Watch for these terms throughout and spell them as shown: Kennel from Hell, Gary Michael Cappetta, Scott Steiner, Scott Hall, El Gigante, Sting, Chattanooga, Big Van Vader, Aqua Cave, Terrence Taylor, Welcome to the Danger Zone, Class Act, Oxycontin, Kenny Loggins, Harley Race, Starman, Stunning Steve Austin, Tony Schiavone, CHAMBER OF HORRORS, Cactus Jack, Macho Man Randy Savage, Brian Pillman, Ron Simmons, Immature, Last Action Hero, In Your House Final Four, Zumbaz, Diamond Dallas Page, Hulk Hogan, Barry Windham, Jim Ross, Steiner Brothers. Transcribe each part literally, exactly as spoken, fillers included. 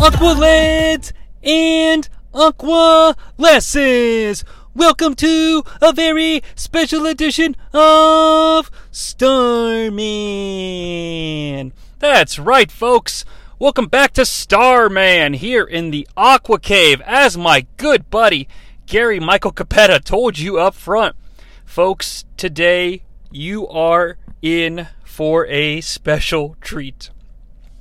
Aqualets and Aqualesses, welcome to a very special edition of Starman. That's right, folks. Welcome back to Starman here in the Aqua Cave, as my good buddy Gary Michael Cappetta told you up front. Folks, today you are in for a special treat.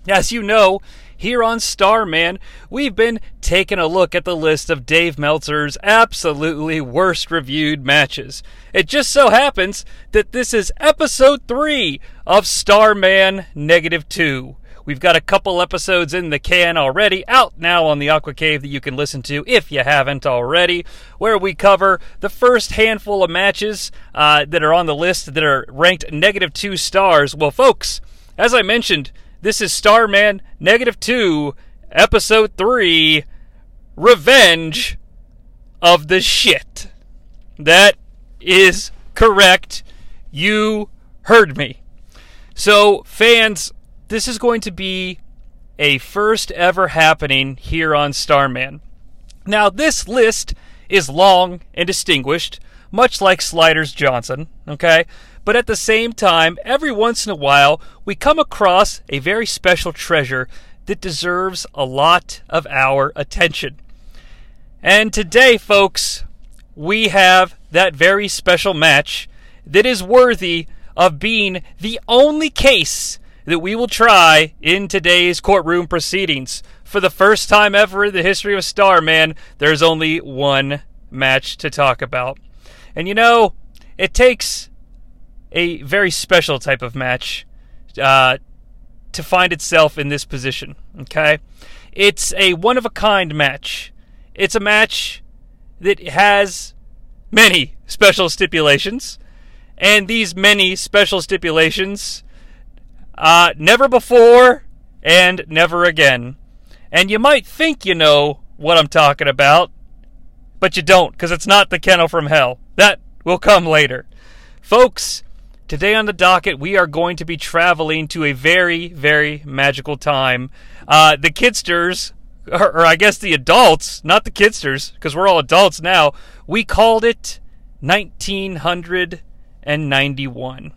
As you know, here on Starman, we've been taking a look at the list of Dave Meltzer's absolutely worst-reviewed matches. It just so happens that this is episode three of Starman Negative two. We've got a couple episodes in the can already, out now on the Aqua Cave that you can listen to if you haven't already, where we cover the first handful of matches uh, that are on the list that are ranked negative two stars. Well, folks, as I mentioned, this is Starman Negative two, Episode three, Revenge of the Shit. That is correct. You heard me. So, fans, this is going to be a first ever happening here on Starman. Now, this list is long and distinguished, much like Sliders Johnson, okay? But at the same time, every once in a while, we come across a very special treasure that deserves a lot of our attention. And today, folks, we have that very special match that is worthy of being the only case that we will try in today's courtroom proceedings. For the first time ever in the history of Starman, there's only one match to talk about. And you know, it takes a very special type of match uh, to find itself in this position, okay? It's a one-of-a-kind match. It's a match that has many special stipulations, and these many special stipulations, uh, never before and never again. And you might think you know what I'm talking about, but you don't, because it's not the Kennel from Hell. That will come later. Folks, today on the docket, we are going to be traveling to a very, very magical time. Uh, the kidsters, or, or I guess the adults, not the kidsters, because we're all adults now, we called it nineteen ninety-one.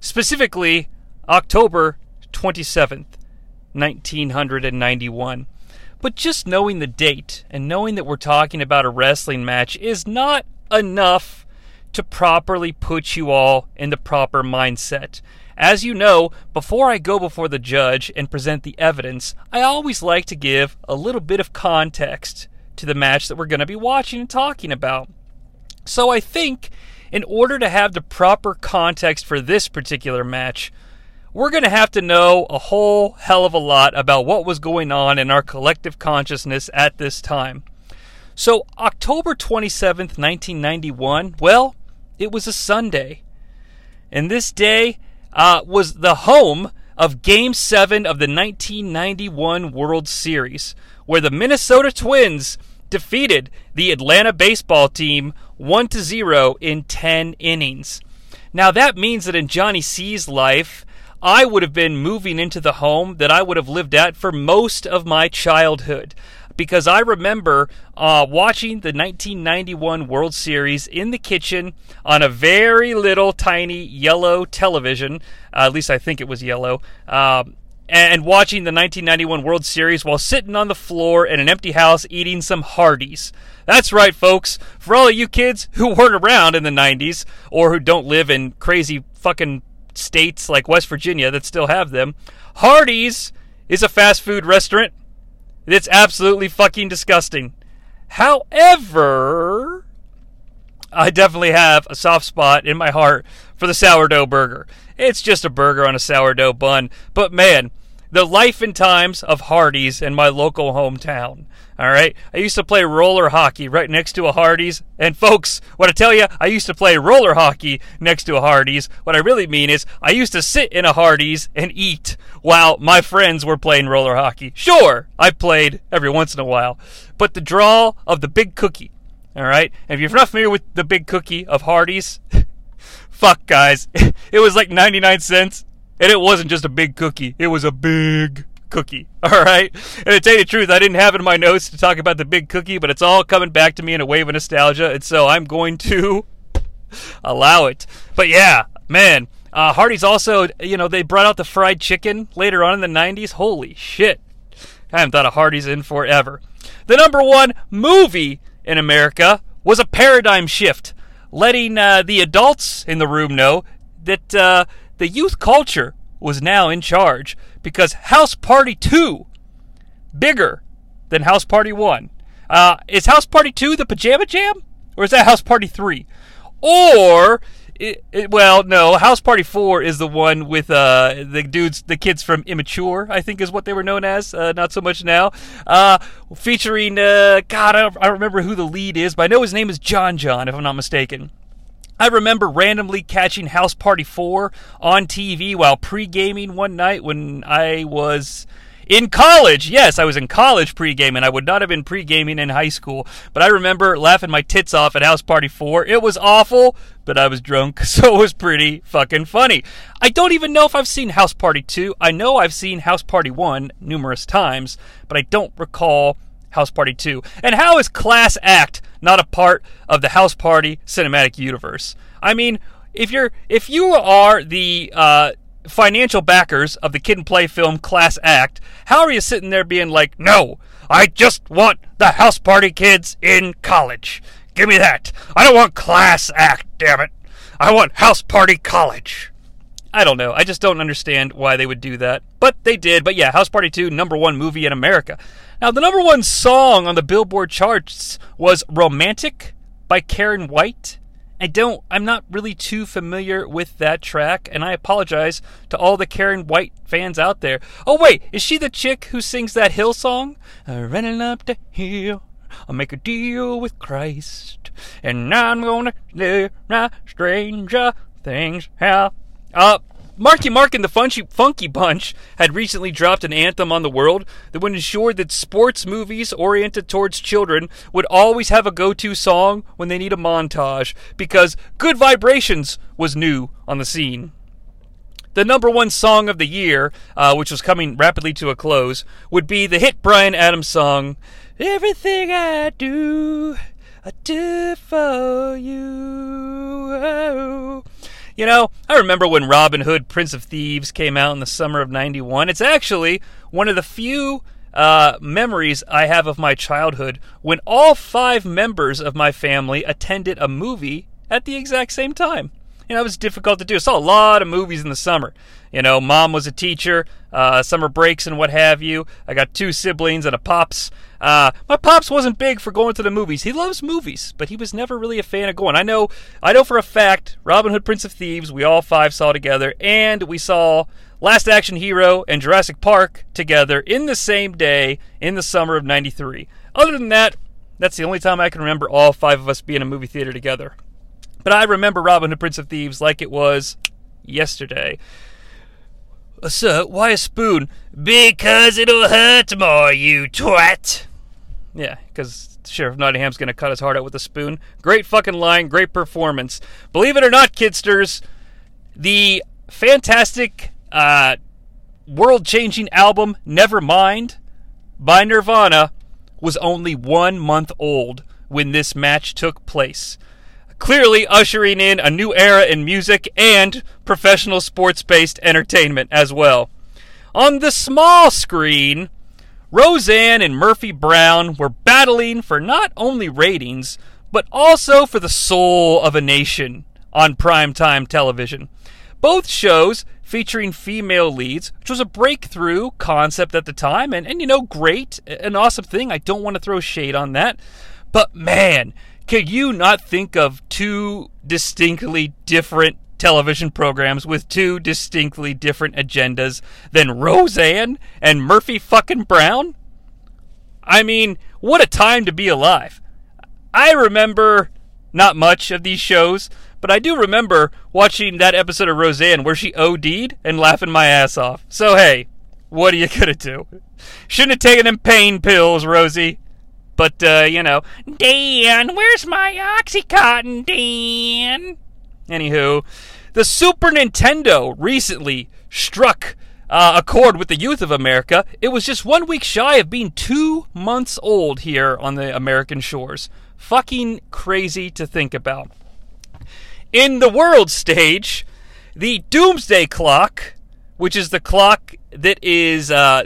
Specifically, October twenty-seventh, nineteen ninety-one. But just knowing the date and knowing that we're talking about a wrestling match is not enough to properly put you all in the proper mindset. As you know, before I go before the judge and present the evidence, I always like to give a little bit of context to the match that we're going to be watching and talking about. So I think, in order to have the proper context for this particular match, we're going to have to know a whole hell of a lot about what was going on in our collective consciousness at this time. So, October twenty-seventh, nineteen ninety-one, well, it was a Sunday, and this day uh, was the home of Game seven of the nineteen ninety-one World Series, where the Minnesota Twins defeated the Atlanta baseball team one to zero in ten innings. Now, that means that in Johnny C's life, I would have been moving into the home that I would have lived at for most of my childhood, because I remember uh, watching the nineteen ninety-one World Series in the kitchen on a very little tiny yellow television, uh, at least I think it was yellow, um, and watching the nineteen ninety-one World Series while sitting on the floor in an empty house eating some Hardee's. That's right, folks. For all of you kids who weren't around in the nineties or who don't live in crazy fucking states like West Virginia that still have them, Hardee's is a fast food restaurant. It's absolutely fucking disgusting. However, I definitely have a soft spot in my heart for the sourdough burger. It's just a burger on a sourdough bun. But man, The life and times of Hardee's in my local hometown. All right? I used to play roller hockey right next to a Hardee's. And folks, what I tell you, I used to play roller hockey next to a Hardee's. What I really mean is I used to sit in a Hardee's and eat while my friends were playing roller hockey. Sure, I played every once in a while. But the draw of the big cookie, all right? And if you're not familiar with the big cookie of Hardee's, fuck, guys. It was like ninety-nine cents. And it wasn't just a big cookie. It was a big cookie. All right? And to tell you the truth, I didn't have it in my notes to talk about the big cookie, but it's all coming back to me in a wave of nostalgia, and so I'm going to allow it. But yeah, man, uh, Hardee's also, you know, they brought out the fried chicken later on in the nineties. Holy shit. I haven't thought of Hardee's in forever. The number one movie in America was a paradigm shift, letting uh, the adults in the room know that... Uh, The youth culture was now in charge, because House Party two, bigger than House Party one. Uh, is House Party two the Pajama Jam? Or is that House Party three? Or, it, it, well, no, House Party four is the one with uh, the dudes, the kids from Immature, I think is what they were known as. Uh, not so much now. Uh, featuring, uh, God, I don't, I don't remember who the lead is, but I know his name is John John, if I'm not mistaken. I remember randomly catching House Party four on T V while pre-gaming one night when I was in college. Yes, I was in college pre-gaming. I would not have been pre-gaming in high school. But I remember laughing my tits off at House Party four. It was awful, but I was drunk, so it was pretty fucking funny. I don't even know if I've seen House Party two. I know I've seen House Party one numerous times, but I don't recall House Party two. And how is Class Act not a part of the House Party cinematic universe? I mean, if you're if you are the uh, financial backers of the Kid and Play film Class Act, how are you sitting there being like, no, I just want the House Party kids in college. Give me that. I don't want Class Act, damn it. I want House Party College. I don't know. I just don't understand why they would do that. But they did. But yeah, House Party two, number one movie in America. Now, the number one song on the Billboard charts was Romantic by Karen White. I don't, I'm not really too familiar with that track, and I apologize to all the Karen White fans out there. Oh, wait, is she the chick who sings that Hill song? I'm running up the hill. I'll make a deal with Christ. And I'm gonna do my stranger things how. Uh, Marky Mark and the Funky, Funky Bunch had recently dropped an anthem on the world that would ensure that sports movies oriented towards children would always have a go-to song when they need a montage, because Good Vibrations was new on the scene. The number one song of the year, uh, which was coming rapidly to a close, would be the hit Bryan Adams song, Everything I Do, I Do For You. Oh. You know, I remember when Robin Hood Prince of Thieves came out in the summer of ninety-one. It's actually one of the few uh, memories I have of my childhood when all five members of my family attended a movie at the exact same time. You know, it was difficult to do. I saw a lot of movies in the summer. You know, mom was a teacher, uh, summer breaks and what have you. I got two siblings and a pops. Uh, my pops wasn't big for going to the movies. He loves movies, but he was never really a fan of going. I know, I know for a fact, Robin Hood, Prince of Thieves, we all five saw together, and we saw Last Action Hero and Jurassic Park together in the same day in the summer of ninety-three. Other than that, that's the only time I can remember all five of us being in a movie theater together. But I remember Robin Hood Prince of Thieves like it was yesterday. So, why a spoon? Because it'll hurt more, you twat. Yeah, because Sheriff Nottingham's going to cut his heart out with a spoon. Great fucking line, great performance. Believe it or not, kidsters, the fantastic, uh, world-changing album Nevermind by Nirvana was only one month old when this match took place. Clearly ushering in a new era in music and professional sports-based entertainment as well. On the small screen, Roseanne and Murphy Brown were battling for not only ratings, but also for the soul of a nation on primetime television. Both shows featuring female leads, which was a breakthrough concept at the time, and, and you know, great, an awesome thing. I don't want to throw shade on that, but man... Could you not think of two distinctly different television programs with two distinctly different agendas than Roseanne and Murphy fucking Brown? I mean, what a time to be alive. I remember not much of these shows, but I do remember watching that episode of Roseanne where she O D'd and laughing my ass off. So hey, what are you gonna do? Shouldn't have taken them pain pills, Rosie. But, uh, you know, Dan, where's my Oxycontin, Dan? Anywho, the Super Nintendo recently struck uh, a chord with the youth of America. It was just one week shy of being two months old here on the American shores. Fucking crazy to think about. In the world stage, the Doomsday Clock, which is the clock that is, uh,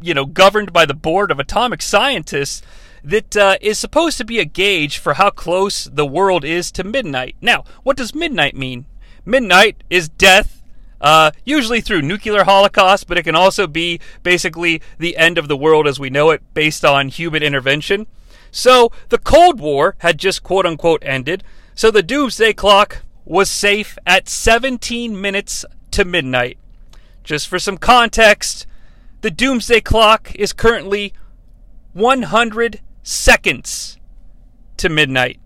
you know, governed by the Board of Atomic Scientists, that uh, is supposed to be a gauge for how close the world is to midnight. Now, what does midnight mean? Midnight is death, uh, usually through nuclear holocaust, but it can also be basically the end of the world as we know it based on human intervention. So the Cold War had just quote-unquote ended, so the Doomsday Clock was safe at seventeen minutes to midnight. Just for some context, the Doomsday Clock is currently one hundred seconds to midnight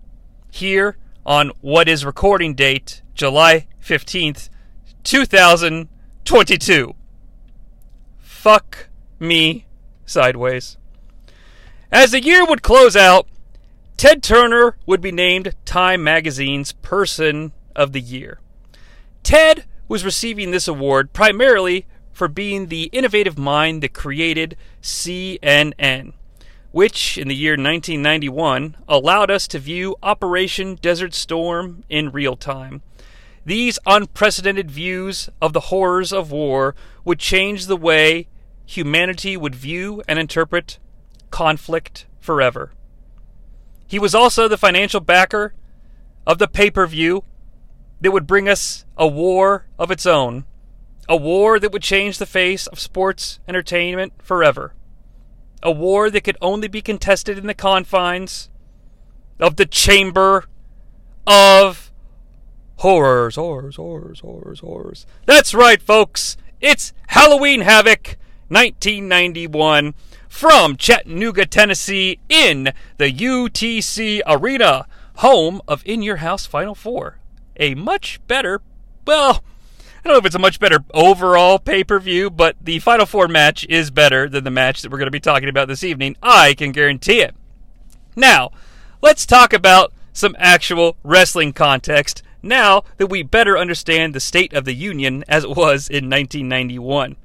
here on what is recording date July fifteenth, twenty twenty-two. Fuck me sideways. As the year would close out, Ted Turner would be named Time Magazine's Person of the Year. Ted was receiving this award primarily for being the innovative mind that created C N N. Which, in the year nineteen ninety-one, allowed us to view Operation Desert Storm in real time. These unprecedented views of the horrors of war would change the way humanity would view and interpret conflict forever. He was also the financial backer of the pay-per-view that would bring us a war of its own, a war that would change the face of sports entertainment forever. A war that could only be contested in the confines of the chamber of horrors, horrors, horrors, horrors, horrors. That's right, folks. It's Halloween Havoc nineteen ninety-one from Chattanooga, Tennessee, in the U T C Arena, home of In Your House Final Four. A much better, well... I don't know if it's a much better overall pay-per-view, but the Final Four match is better than the match that we're going to be talking about this evening. I can guarantee it. Now, let's talk about some actual wrestling context now that we better understand the State of the Union as it was in nineteen ninety-one.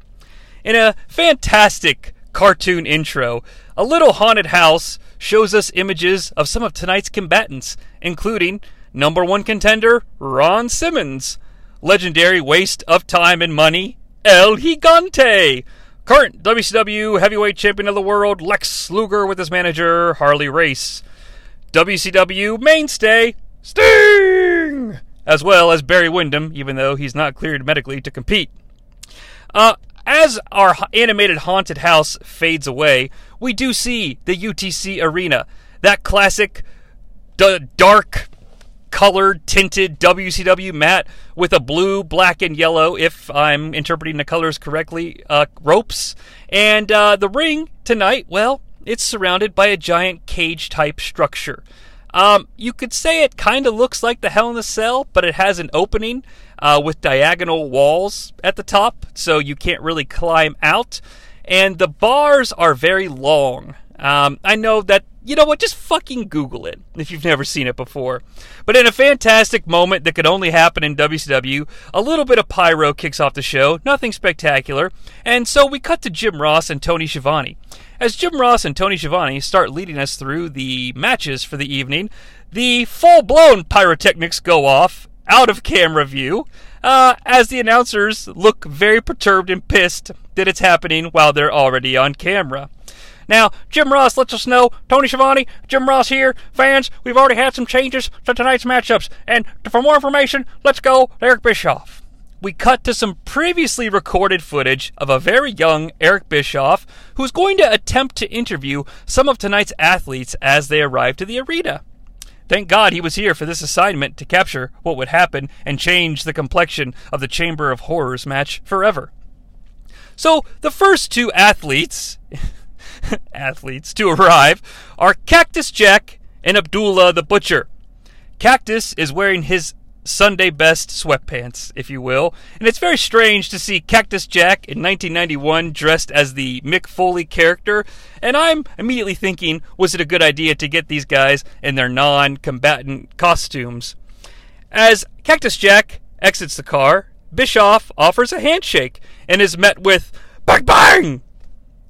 In a fantastic cartoon intro, a little haunted house shows us images of some of tonight's combatants, including number one contender Ron Simmons, legendary waste of time and money, El Gigante, current W C W heavyweight champion of the world, Lex Luger, with his manager, Harley Race, W C W mainstay, Sting, as well as Barry Windham, even though he's not cleared medically to compete. Uh, as our animated haunted house fades away, we do see the U T C Arena, that classic d- dark... colored, tinted W C W mat with a blue, black, and yellow, if I'm interpreting the colors correctly, uh, ropes. And uh, the ring tonight, well, it's surrounded by a giant cage-type structure. Um, you could say it kind of looks like the Hell in a Cell, but it has an opening uh, with diagonal walls at the top, so you can't really climb out. And the bars are very long. Um, I know that, you know what, just fucking Google it if you've never seen it before. But in a fantastic moment that could only happen in W C W, a little bit of pyro kicks off the show, nothing spectacular, and so we cut to Jim Ross and Tony Schiavone. As Jim Ross and Tony Schiavone start leading us through the matches for the evening, the full-blown pyrotechnics go off, out of camera view, uh, as the announcers look very perturbed and pissed that it's happening while they're already on camera. Now, Jim Ross lets us know, Tony Schiavone, Jim Ross here, fans, we've already had some changes to tonight's matchups, and for more information, let's go to Eric Bischoff. We cut to some previously recorded footage of a very young Eric Bischoff, who's going to attempt to interview some of tonight's athletes as they arrive to the arena. Thank God he was here for this assignment to capture what would happen and change the complexion of the Chamber of Horrors match forever. So, the first two athletes athletes to arrive are Cactus Jack and Abdullah the Butcher. Cactus is wearing his Sunday best sweatpants, if you will, and it's very strange to see Cactus Jack in nineteen ninety-one dressed as the Mick Foley character, and I'm immediately thinking, was it a good idea to get these guys in their non-combatant costumes? As Cactus Jack exits the car, Bischoff offers a handshake and is met with, bang bang!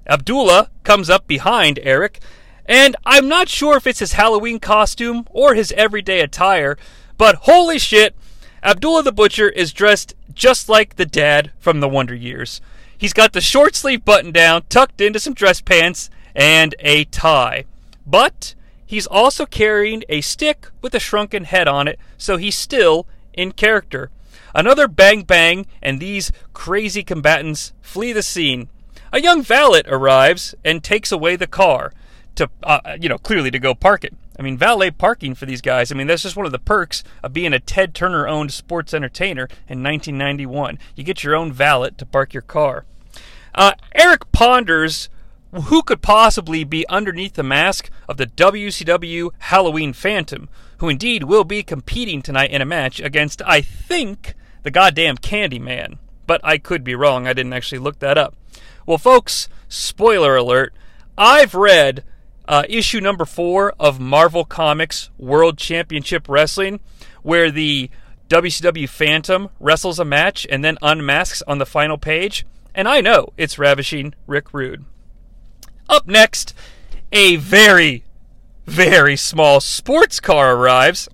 Abdullah comes up behind Eric, and I'm not sure if it's his Halloween costume or his everyday attire, but holy shit, Abdullah the Butcher is dressed just like the dad from the Wonder Years. He's got the short sleeve button down, tucked into some dress pants, and a tie. But he's also carrying a stick with a shrunken head on it, so he's still in character. Another bang bang, and these crazy combatants flee the scene. A young valet arrives and takes away the car. To uh, you know, clearly to go park it. I mean, valet parking for these guys. I mean, that's just one of the perks of being a Ted Turner-owned sports entertainer in nineteen ninety-one. You get your own valet to park your car. Uh, Eric ponders who could possibly be underneath the mask of the W C W Halloween Phantom, who indeed will be competing tonight in a match against, I think, the goddamn Candyman. But I could be wrong. I didn't actually look that up. Well, folks, spoiler alert, I've read Uh, issue number four of Marvel Comics World Championship Wrestling, where the W C W Phantom wrestles a match and then unmasks on the final page. And I know it's Ravishing Rick Rude. Up next, a very, very small sports car arrives.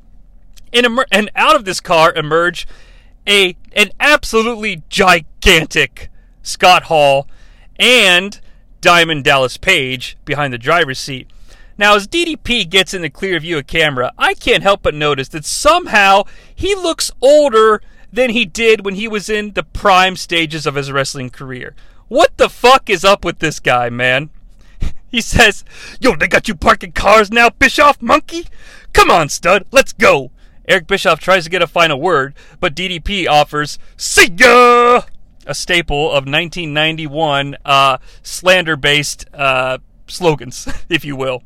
And, emer- and out of this car emerge a an absolutely gigantic Scott Hall and Diamond Dallas Page behind the driver's seat. Now, as D D P gets in the clear view of camera, I can't help but notice that somehow he looks older than he did when he was in the prime stages of his wrestling career. What the fuck is up with this guy, man? He says, yo, they got you parking cars now, Bischoff, monkey? Come on, stud, let's go. Eric Bischoff tries to get a final word, but D D P offers, see ya! A staple of nineteen ninety-one uh, slander-based uh, slogans, if you will.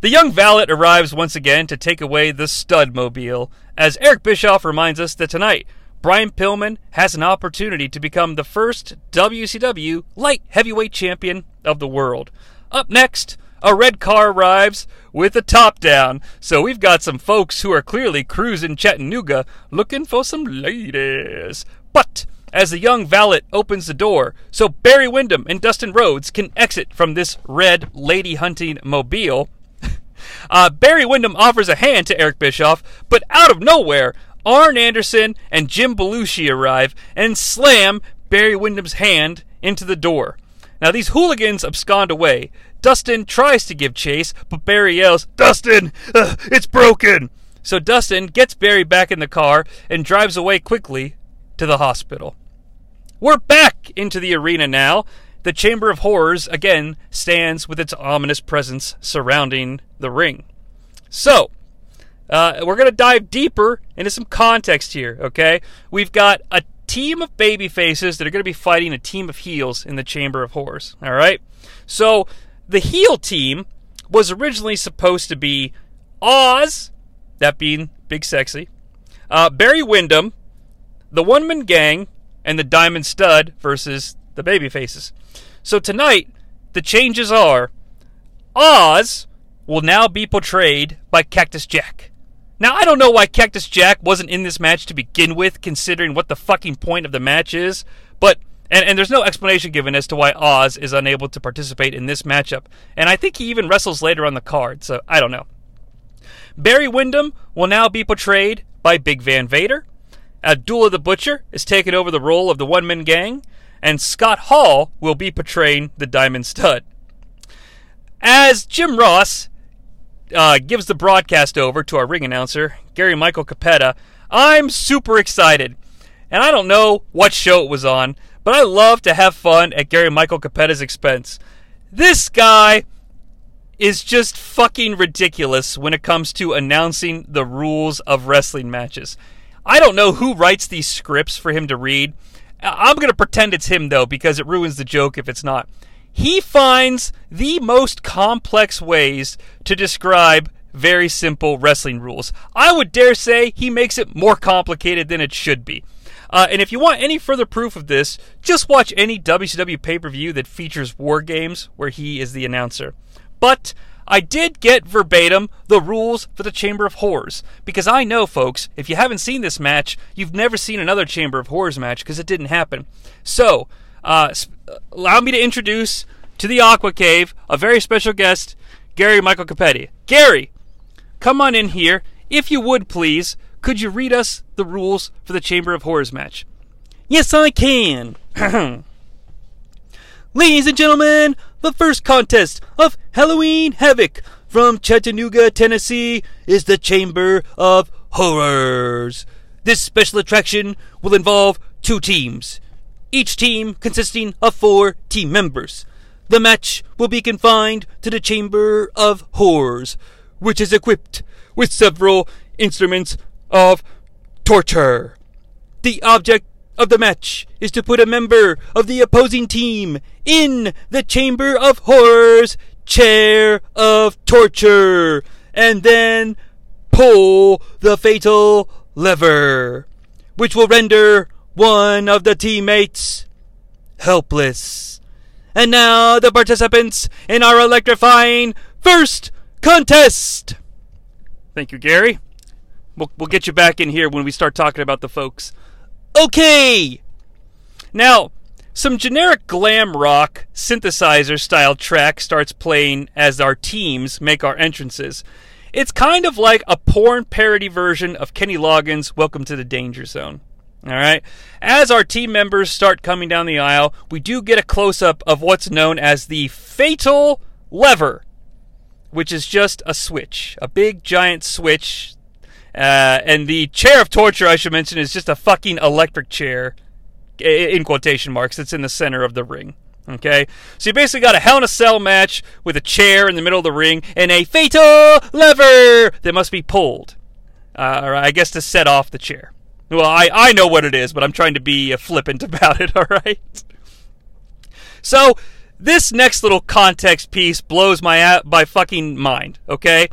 The young valet arrives once again to take away the Studmobile, as Eric Bischoff reminds us that tonight, Brian Pillman has an opportunity to become the first W C W light heavyweight champion of the world. Up next, a red car arrives with a top down, so we've got some folks who are clearly cruising Chattanooga looking for some ladies. But as the young valet opens the door, so Barry Windham and Dustin Rhodes can exit from this red lady-hunting mobile. uh, Barry Windham offers a hand to Eric Bischoff, but out of nowhere, Arn Anderson and Jim Belushi arrive and slam Barry Windham's hand into the door. Now, these hooligans abscond away. Dustin tries to give chase, but Barry yells, Dustin, uh, it's broken! So Dustin gets Barry back in the car and drives away quickly to the hospital. We're back into the arena now. The Chamber of Horrors again stands with its ominous presence surrounding the ring. So, uh, we're going to dive deeper into some context here, okay? We've got a team of babyfaces that are going to be fighting a team of heels in the Chamber of Horrors, all right? So, the heel team was originally supposed to be Oz, that being Big Sexy, uh, Barry Windham, the One-Man Gang, and the Diamond Stud versus the babyfaces. So tonight, the changes are, Oz will now be portrayed by Cactus Jack. Now, I don't know why Cactus Jack wasn't in this match to begin with, considering what the fucking point of the match is, but, and, and there's no explanation given as to why Oz is unable to participate in this matchup, and I think he even wrestles later on the card, so I don't know. Barry Windham will now be portrayed by Big Van Vader, Abdullah the Butcher is taking over the role of the One-Man Gang, and Scott Hall will be portraying the Diamond Stud. As Jim Ross uh, gives the broadcast over to our ring announcer, Gary Michael Cappetta, I'm super excited. And I don't know what show it was on, but I love to have fun at Gary Michael Capetta's expense. This guy is just fucking ridiculous when it comes to announcing the rules of wrestling matches. I don't know who writes these scripts for him to read. I'm going to pretend it's him, though, because it ruins the joke if it's not. He finds the most complex ways to describe very simple wrestling rules. I would dare say he makes it more complicated than it should be. Uh, and if you want any further proof of this, just watch any W C W pay-per-view that features War Games where he is the announcer. But I did get verbatim the rules for the Chamber of Horrors. Because I know, folks, if you haven't seen this match, you've never seen another Chamber of Horrors match because it didn't happen. So, uh, allow me to introduce to the Aqua Cave a very special guest, Gary Michael Cappetta. Gary, come on in here. If you would, please, could you read us the rules for the Chamber of Horrors match? Yes, I can. Ladies and gentlemen, the first contest of Halloween Havoc from Chattanooga, Tennessee, is the Chamber of Horrors. This special attraction will involve two teams, each team consisting of four team members. The match will be confined to the Chamber of Horrors, which is equipped with several instruments of torture. The object of the match is to put a member of the opposing team in the Chamber of Horrors chair of torture and then pull the fatal lever, which will render one of the teammates helpless. And now the participants in our electrifying first contest. Thank you, Gary. We'll, we'll get you back in here when we start talking about the folks. Okay! Now, some generic glam rock synthesizer-style track starts playing as our teams make our entrances. It's kind of like a porn parody version of Kenny Loggins' Welcome to the Danger Zone. All right? As our team members start coming down the aisle, we do get a close-up of what's known as the Fatal Lever, which is just a switch, a big, giant switch. Uh, and the chair of torture, I should mention, is just a fucking electric chair, in quotation marks, that's in the center of the ring. Okay? So you basically got a Hell in a Cell match with a chair in the middle of the ring and a fatal lever that must be pulled. Uh, or I guess to set off the chair. Well, I, I know what it is, but I'm trying to be flippant about it, alright? So, this next little context piece blows my, my fucking mind, okay?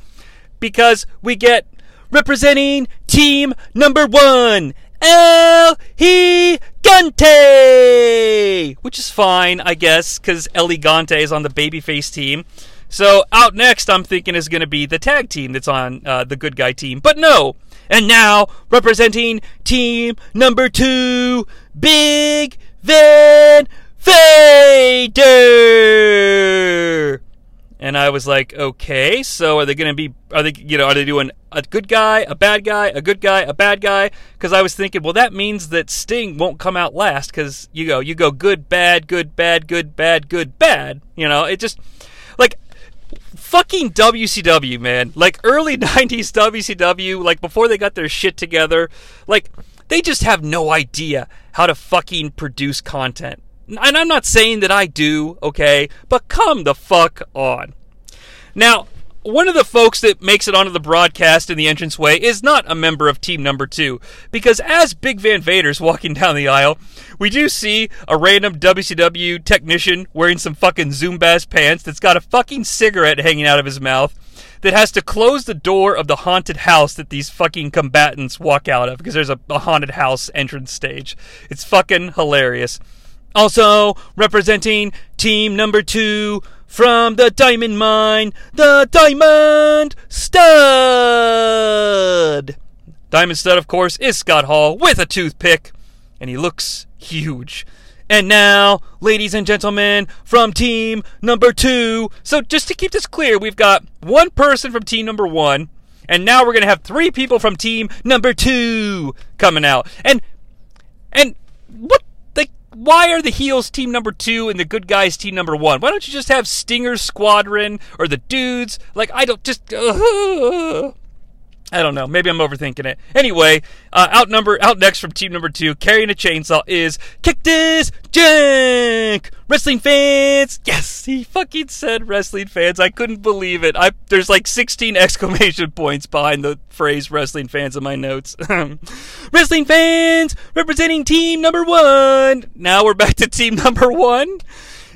Because we get, representing team number one, El Gigante! Which is fine, I guess, because El Gigante is on the babyface team. So out next, I'm thinking, is going to be the tag team that's on uh, the good guy team. But no! And now, representing team number two, Big Van Vader! And I was like, okay, so are they going to be, are they, you know, are they doing a good guy, a bad guy, a good guy, a bad guy? Because I was thinking, well, that means that Sting won't come out last because, you know, you go good, bad, good, bad, good, bad, good, bad. You know, it just, like, fucking W C W, man. Like, early nineties W C W, like, before they got their shit together, like, they just have no idea how to fucking produce content. And I'm not saying that I do, okay? But come the fuck on. Now, one of the folks that makes it onto the broadcast in the entranceway is not a member of team number two. Because as Big Van Vader's walking down the aisle, we do see a random W C W technician wearing some fucking Zumbaz pants that's got a fucking cigarette hanging out of his mouth that has to close the door of the haunted house that these fucking combatants walk out of. Because there's a haunted house entrance stage. It's fucking hilarious. Also, representing team number two from the Diamond Mine, the Diamond Stud! Diamond Stud, of course, is Scott Hall with a toothpick, and he looks huge. And now, ladies and gentlemen, from team number two, so just to keep this clear, we've got one person from team number one, and now we're going to have three people from team number two coming out. And, and, what? Why are the heels team number two and the good guys team number one? Why don't you just have Stinger Squadron or the dudes? Like, I don't just... Uh, I don't know. Maybe I'm overthinking it. Anyway, uh, out, number, out next from team number two, carrying a chainsaw, is Cactus Jack, Wrestling fans! Yes, he fucking said wrestling fans. I couldn't believe it. I There's like sixteen exclamation points behind the phrase wrestling fans in my notes. Wrestling fans representing team number one. Now we're back to team number one.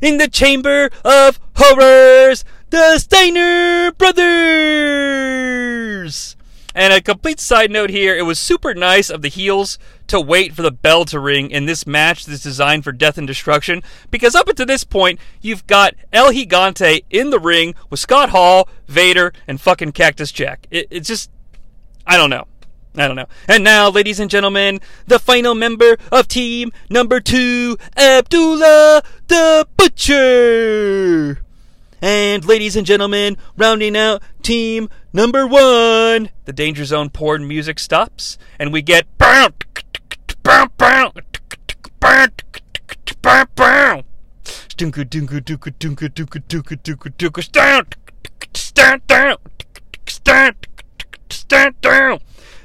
In the Chamber of Horrors, the Steiner Brothers! And a complete side note here, it was super nice of the heels to wait for the bell to ring in this match that's designed for death and destruction, because up until this point, you've got El Gigante in the ring with Scott Hall, Vader, and fucking Cactus Jack. It, it's just, I don't know. I don't know. And now, ladies and gentlemen, the final member of team number two, Abdullah the Butcher! And ladies and gentlemen, rounding out team number one, the Danger Zone porn music stops, and we get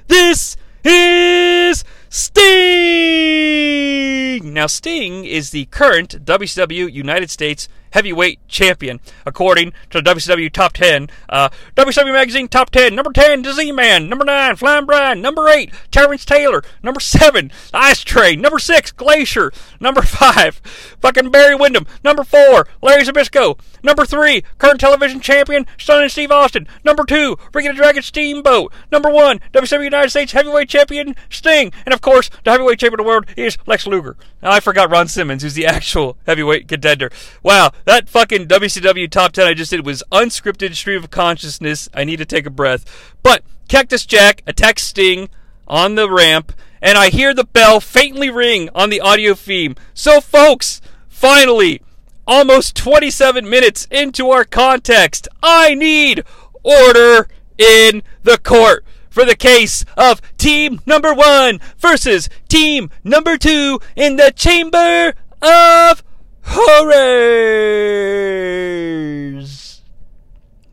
this is Sting! Now, Sting is the current W C W United States Heavyweight Champion, according to the W C W Top ten. Uh, W C W Magazine Top ten. Number ten, The Z-Man. Number nine, Flying Brian. Number eight, Terrence Taylor. Number seven, Ice Train. Number six, Glacier. Number five, fucking Barry Windham. Number four, Larry Zbyszko. Number three, current television champion, Stunning Steve Austin. Number two, Ricky the Dragon Steamboat. Number one, W C W United States Heavyweight Champion, Sting. And of course, the heavyweight champion of the world is Lex Luger. Now, I forgot Ron Simmons, who's the actual heavyweight contender. Wow. That fucking W C W Top ten I just did was unscripted stream of consciousness. I need to take a breath. But Cactus Jack attacks Sting on the ramp, and I hear the bell faintly ring on the audio theme. So, folks, finally, almost twenty-seven minutes into our context, I need order in the court for the case of team number one versus team number two in the Chamber of Horrors!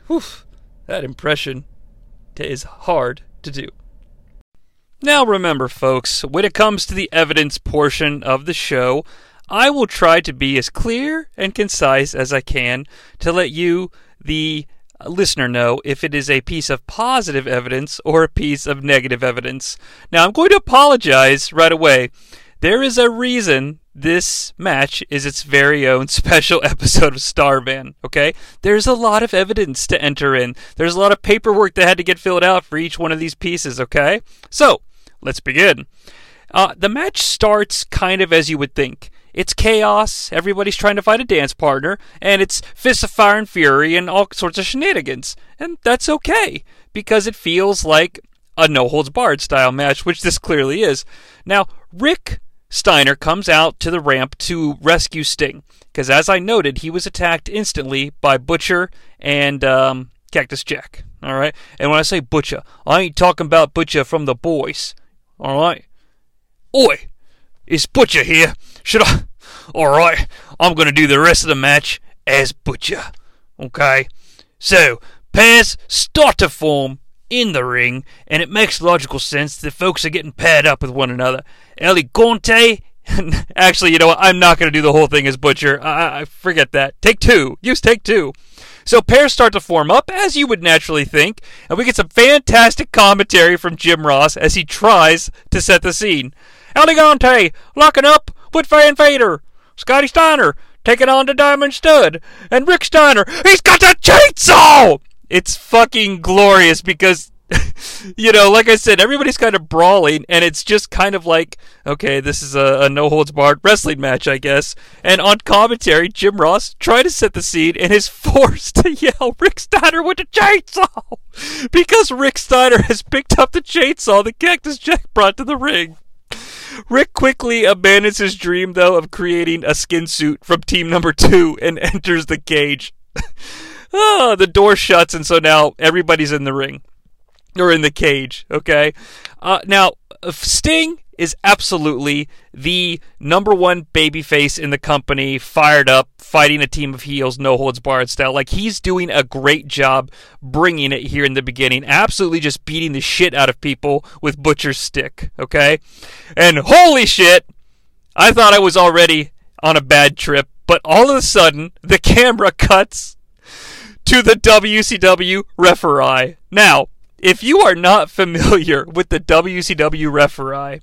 Whew, that impression is hard to do. Now remember, folks, when it comes to the evidence portion of the show, I will try to be as clear and concise as I can to let you, the listener, know if it is a piece of positive evidence or a piece of negative evidence. Now, I'm going to apologize right away. There is a reason this match is its very own special episode of Starman, okay? There's a lot of evidence to enter in. There's a lot of paperwork that had to get filled out for each one of these pieces, okay? So, let's begin. Uh, the match starts kind of as you would think. It's chaos, everybody's trying to find a dance partner, and it's fists of fire and fury and all sorts of shenanigans. And that's okay, because it feels like a no-holds-barred style match, which this clearly is. Now, Rick Steiner comes out to the ramp to rescue Sting, because as I noted, he was attacked instantly by Butcher and um, Cactus Jack, all right? And when I say Butcher, I ain't talking about Butcher from The Boys, all right? Oi, it's Butcher here. Should I? All right, I'm going to do the rest of the match as Butcher, okay? So, pairs start to form in the ring, and it makes logical sense that folks are getting paired up with one another. El Gigante, actually, you know what, I'm not going to do the whole thing as Butcher, I, I forget that, take two, use take two. So pairs start to form up, as you would naturally think, and we get some fantastic commentary from Jim Ross as he tries to set the scene. El Gigante, locking up with Van Vader, Scotty Steiner, taking on the Diamond Stud, and Rick Steiner, he's got the chainsaw! It's fucking glorious because, you know, like I said, everybody's kind of brawling, and it's just kind of like, okay, this is a, a no-holds-barred wrestling match, I guess. And on commentary, Jim Ross tried to set the scene and is forced to yell, Rick Steiner with the chainsaw! Because Rick Steiner has picked up the chainsaw that Cactus Jack brought to the ring. Rick quickly abandons his dream, though, of creating a skin suit from team number two and enters the cage. Oh, the door shuts, and so now everybody's in the ring. Or in the cage, okay? Uh, now, Sting is absolutely the number one babyface in the company, fired up, fighting a team of heels, no-holds-barred style. Like, he's doing a great job bringing it here in the beginning, absolutely just beating the shit out of people with Butcher's stick, okay? And holy shit, I thought I was already on a bad trip But all of a sudden, the camera cuts to the W C W referee. Now, if you are not familiar with the W C W referee,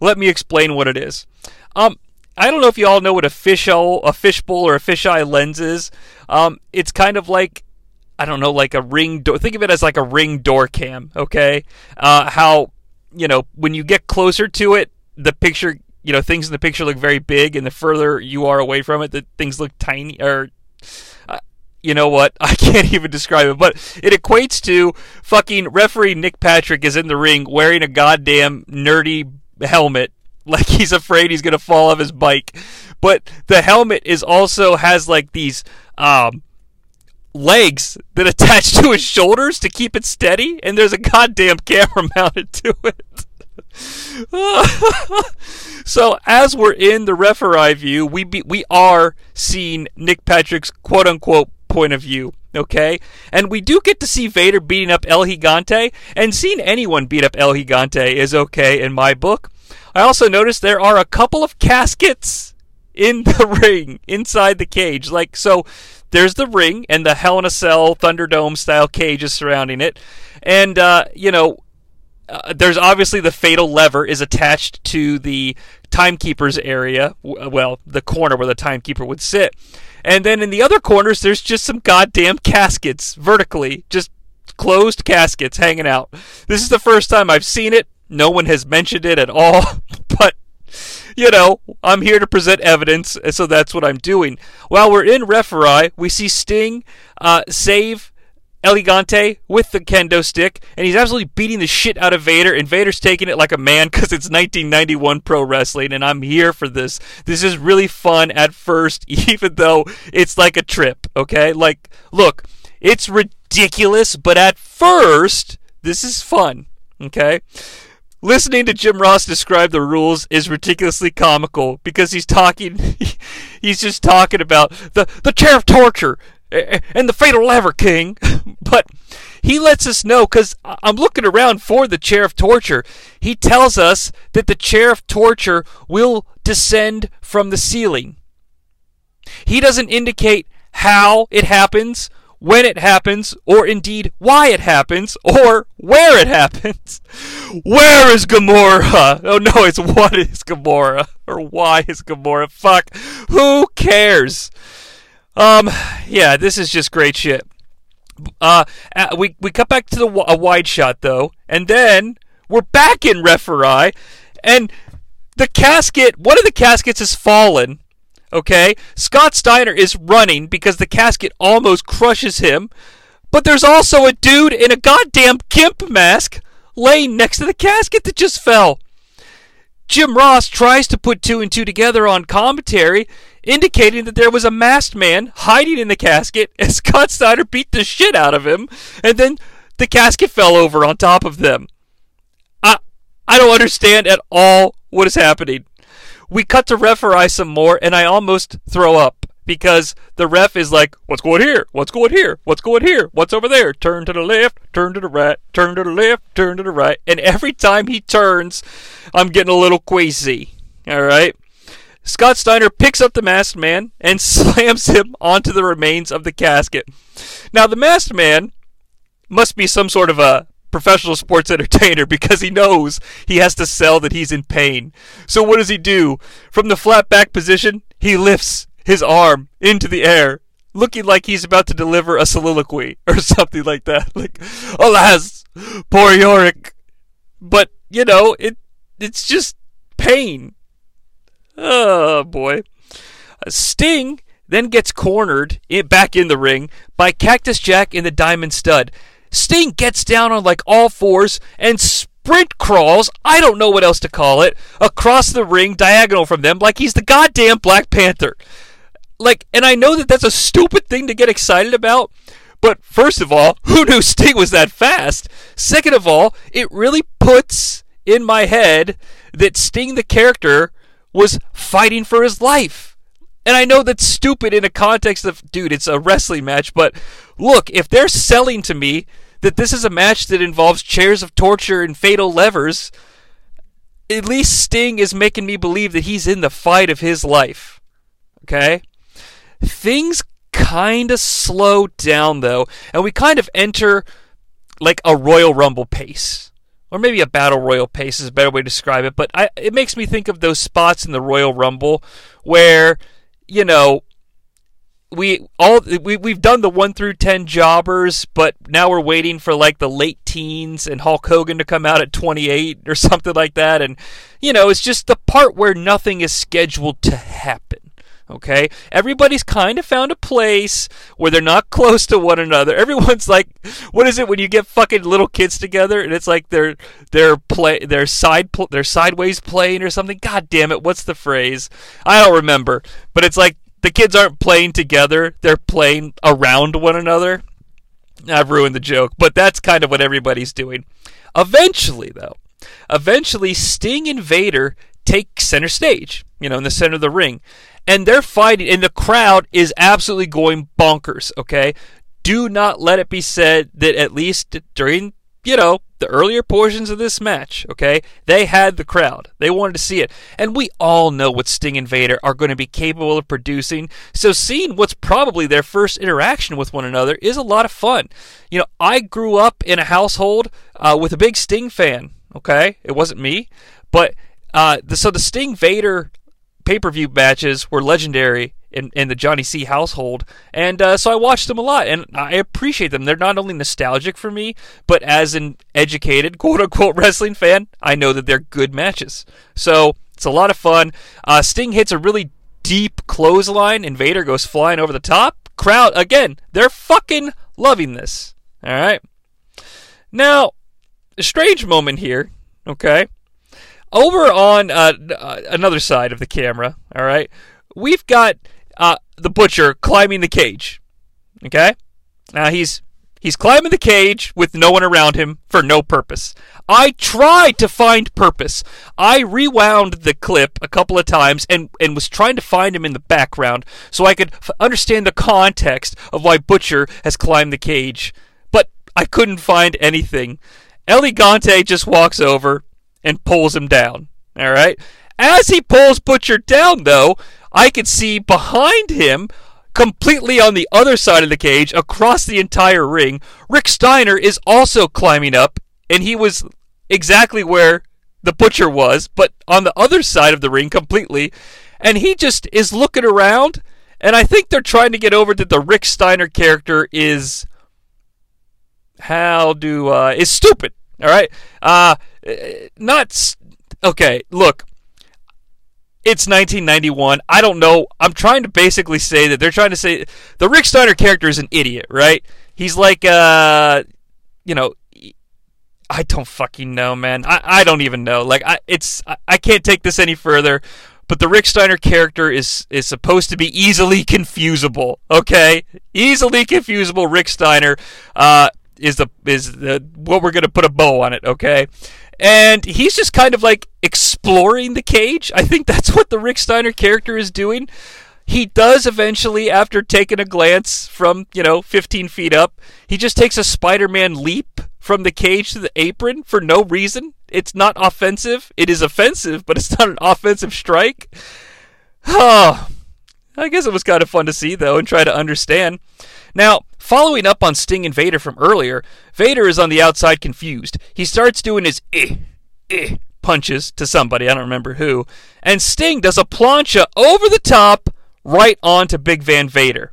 let me explain what it is. Um, I don't know if you all know what a fishbowl, a fishbowl or a fisheye lens is. Um, it's kind of like, I don't know, like a ring door. Think of it as like a ring door cam, okay? Uh, how, you know, when you get closer to it, the picture, you know, things in the picture look very big, and the further you are away from it, the things look tiny, or... Uh, You know what? I can't even describe it, but it equates to fucking referee Nick Patrick is in the ring wearing a goddamn nerdy helmet, like he's afraid he's gonna fall off his bike. But the helmet is also has like these um, legs that attach to his shoulders to keep it steady, and there's a goddamn camera mounted to it. So as we're in the referee view, we be, we are seeing Nick Patrick's quote unquote point of view, okay? And we do get to see Vader beating up El Gigante, and seeing anyone beat up El Gigante is okay in my book. I also noticed there are a couple of caskets in the ring, inside the cage. Like, so there's the ring, and the Hell in a Cell, Thunderdome style cage is surrounding it. And, uh, you know, uh, there's obviously the fatal lever is attached to the timekeeper's area, well, the corner where the timekeeper would sit. And then in the other corners, there's just some goddamn caskets, vertically, just closed caskets hanging out. This is the first time I've seen it. No one has mentioned it at all, but, you know, I'm here to present evidence, so that's what I'm doing. While we're in referee, we see Sting uh, save El Gigante with the kendo stick, and he's absolutely beating the shit out of Vader, and Vader's taking it like a man because it's nineteen ninety-one pro wrestling, and I'm here for this. This is really fun at first, even though it's like a trip, okay? Like, look, it's ridiculous, but at first, this is fun, okay? Listening to Jim Ross describe the rules is ridiculously comical because he's talking, he's just talking about the, the chair of torture, and the fatal lever, King. But he lets us know, because I'm looking around for the chair of torture. He tells us that the chair of torture will descend from the ceiling. He doesn't indicate how it happens, when it happens, or indeed why it happens, or where it happens. Where is Gamora? Oh no, it's what is Gamora, or why is Gamora? Fuck, who cares? Um, yeah, this is just great shit. Uh, we we cut back to the w- a wide shot, though, and then we're back in referee, and the casket, one of the caskets has fallen, okay? Scott Steiner is running because the casket almost crushes him, but there's also a dude in a goddamn gimp mask laying next to the casket that just fell. Jim Ross tries to put two and two together on commentary, indicating that there was a masked man hiding in the casket, and Scott Steiner beat the shit out of him, and then the casket fell over on top of them. I I don't understand at all what is happening. We cut to referee some more, and I almost throw up, because the ref is like, what's going here? What's going here? What's going here? What's over there? Turn to the left, turn to the right, turn to the left, turn to the right. And every time he turns, I'm getting a little queasy. All right? Scott Steiner picks up the masked man and slams him onto the remains of the casket. Now, the masked man must be some sort of a professional sports entertainer because he knows he has to sell that he's in pain. So what does he do? From the flat back position, he lifts his arm into the air, looking like he's about to deliver a soliloquy or something like that. Like, alas, poor Yorick. But, you know, it it's just pain. Oh, boy. Sting then gets cornered in, back in the ring by Cactus Jack in the Diamond Stud. Sting gets down on, like, all fours and sprint crawls, I don't know what else to call it, across the ring, diagonal from them, like he's the goddamn Black Panther. Like, and I know that that's a stupid thing to get excited about, but first of all, who knew Sting was that fast? Second of all, it really puts in my head that Sting the character was fighting for his life. And I know that's stupid in the context of, dude, it's a wrestling match, but look, if they're selling to me that this is a match that involves chairs of torture and fatal levers, at least Sting is making me believe that he's in the fight of his life. Okay? Things kind of slow down, though, and we kind of enter like a Royal Rumble pace. Or maybe a Battle Royal pace is a better way to describe it, but I, it makes me think of those spots in the Royal Rumble where, you know, we all we we've done the one through ten jobbers, but now we're waiting for like the late teens and Hulk Hogan to come out at twenty-eight or something like that, and you know, it's just the part where nothing is scheduled to happen. Okay, everybody's kind of found a place where they're not close to one another. Everyone's like, what is it when you get fucking little kids together and it's like they're they're play they're side they're sideways playing or something? God damn it, what's the phrase? I don't remember, but it's like the kids aren't playing together; they're playing around one another. I've ruined the joke, but that's kind of what everybody's doing. Eventually, though, eventually Sting and Vader take center stage. You know, in the center of the ring. And they're fighting, and the crowd is absolutely going bonkers, okay? Do not let it be said that at least during, you know, the earlier portions of this match, okay, they had the crowd. They wanted to see it. And we all know what Sting and Vader are going to be capable of producing, so seeing what's probably their first interaction with one another is a lot of fun. You know, I grew up in a household uh, with a big Sting fan, okay? It wasn't me, but uh, the, so the Sting-Vader pay-per-view matches were legendary in, in the Johnny C. household, and uh, so I watched them a lot, and I appreciate them. They're not only nostalgic for me, but as an educated, quote-unquote, wrestling fan, I know that they're good matches. So it's a lot of fun. Uh, Sting hits a really deep clothesline, and Vader goes flying over the top. Crowd, again, they're fucking loving this. All right? Now, a strange moment here, okay? Over on uh, another side of the camera, all right, we've got uh, the Butcher climbing the cage, okay? Now, he's he's climbing the cage with no one around him for no purpose. I tried to find purpose. I rewound the clip a couple of times and, and was trying to find him in the background so I could f- understand the context of why Butcher has climbed the cage, but I couldn't find anything. El Gigante just walks over and pulls him down, all right? As he pulls Butcher down, though, I could see behind him, completely on the other side of the cage, across the entire ring, Rick Steiner is also climbing up, and he was exactly where the Butcher was, but on the other side of the ring completely, and he just is looking around, and I think they're trying to get over that the Rick Steiner character is, how do, uh, is stupid, all right? Uh... Not okay. Look, it's nineteen ninety-one. I don't know. I'm trying to basically say that they're trying to say the Rick Steiner character is an idiot, right? He's like, uh, you know, I don't fucking know, man. I, I don't even know. Like, I it's I, I can't take this any further. But the Rick Steiner character is is supposed to be easily confusable. Okay, easily confusable. Rick Steiner uh, is the is the what we're gonna put a bow on it. Okay. And he's just kind of like exploring the cage. I think that's what the Rick Steiner character is doing. He does eventually, after taking a glance from, you know, fifteen feet up, he just takes a Spider-Man leap from the cage to the apron for no reason. It's not offensive. It is offensive, but it's not an offensive strike. Oh, I guess it was kind of fun to see, though, and try to understand. Now, following up on Sting and Vader from earlier, Vader is on the outside confused. He starts doing his eh, eh punches to somebody, I don't remember who, and Sting does a plancha over the top right onto Big Van Vader.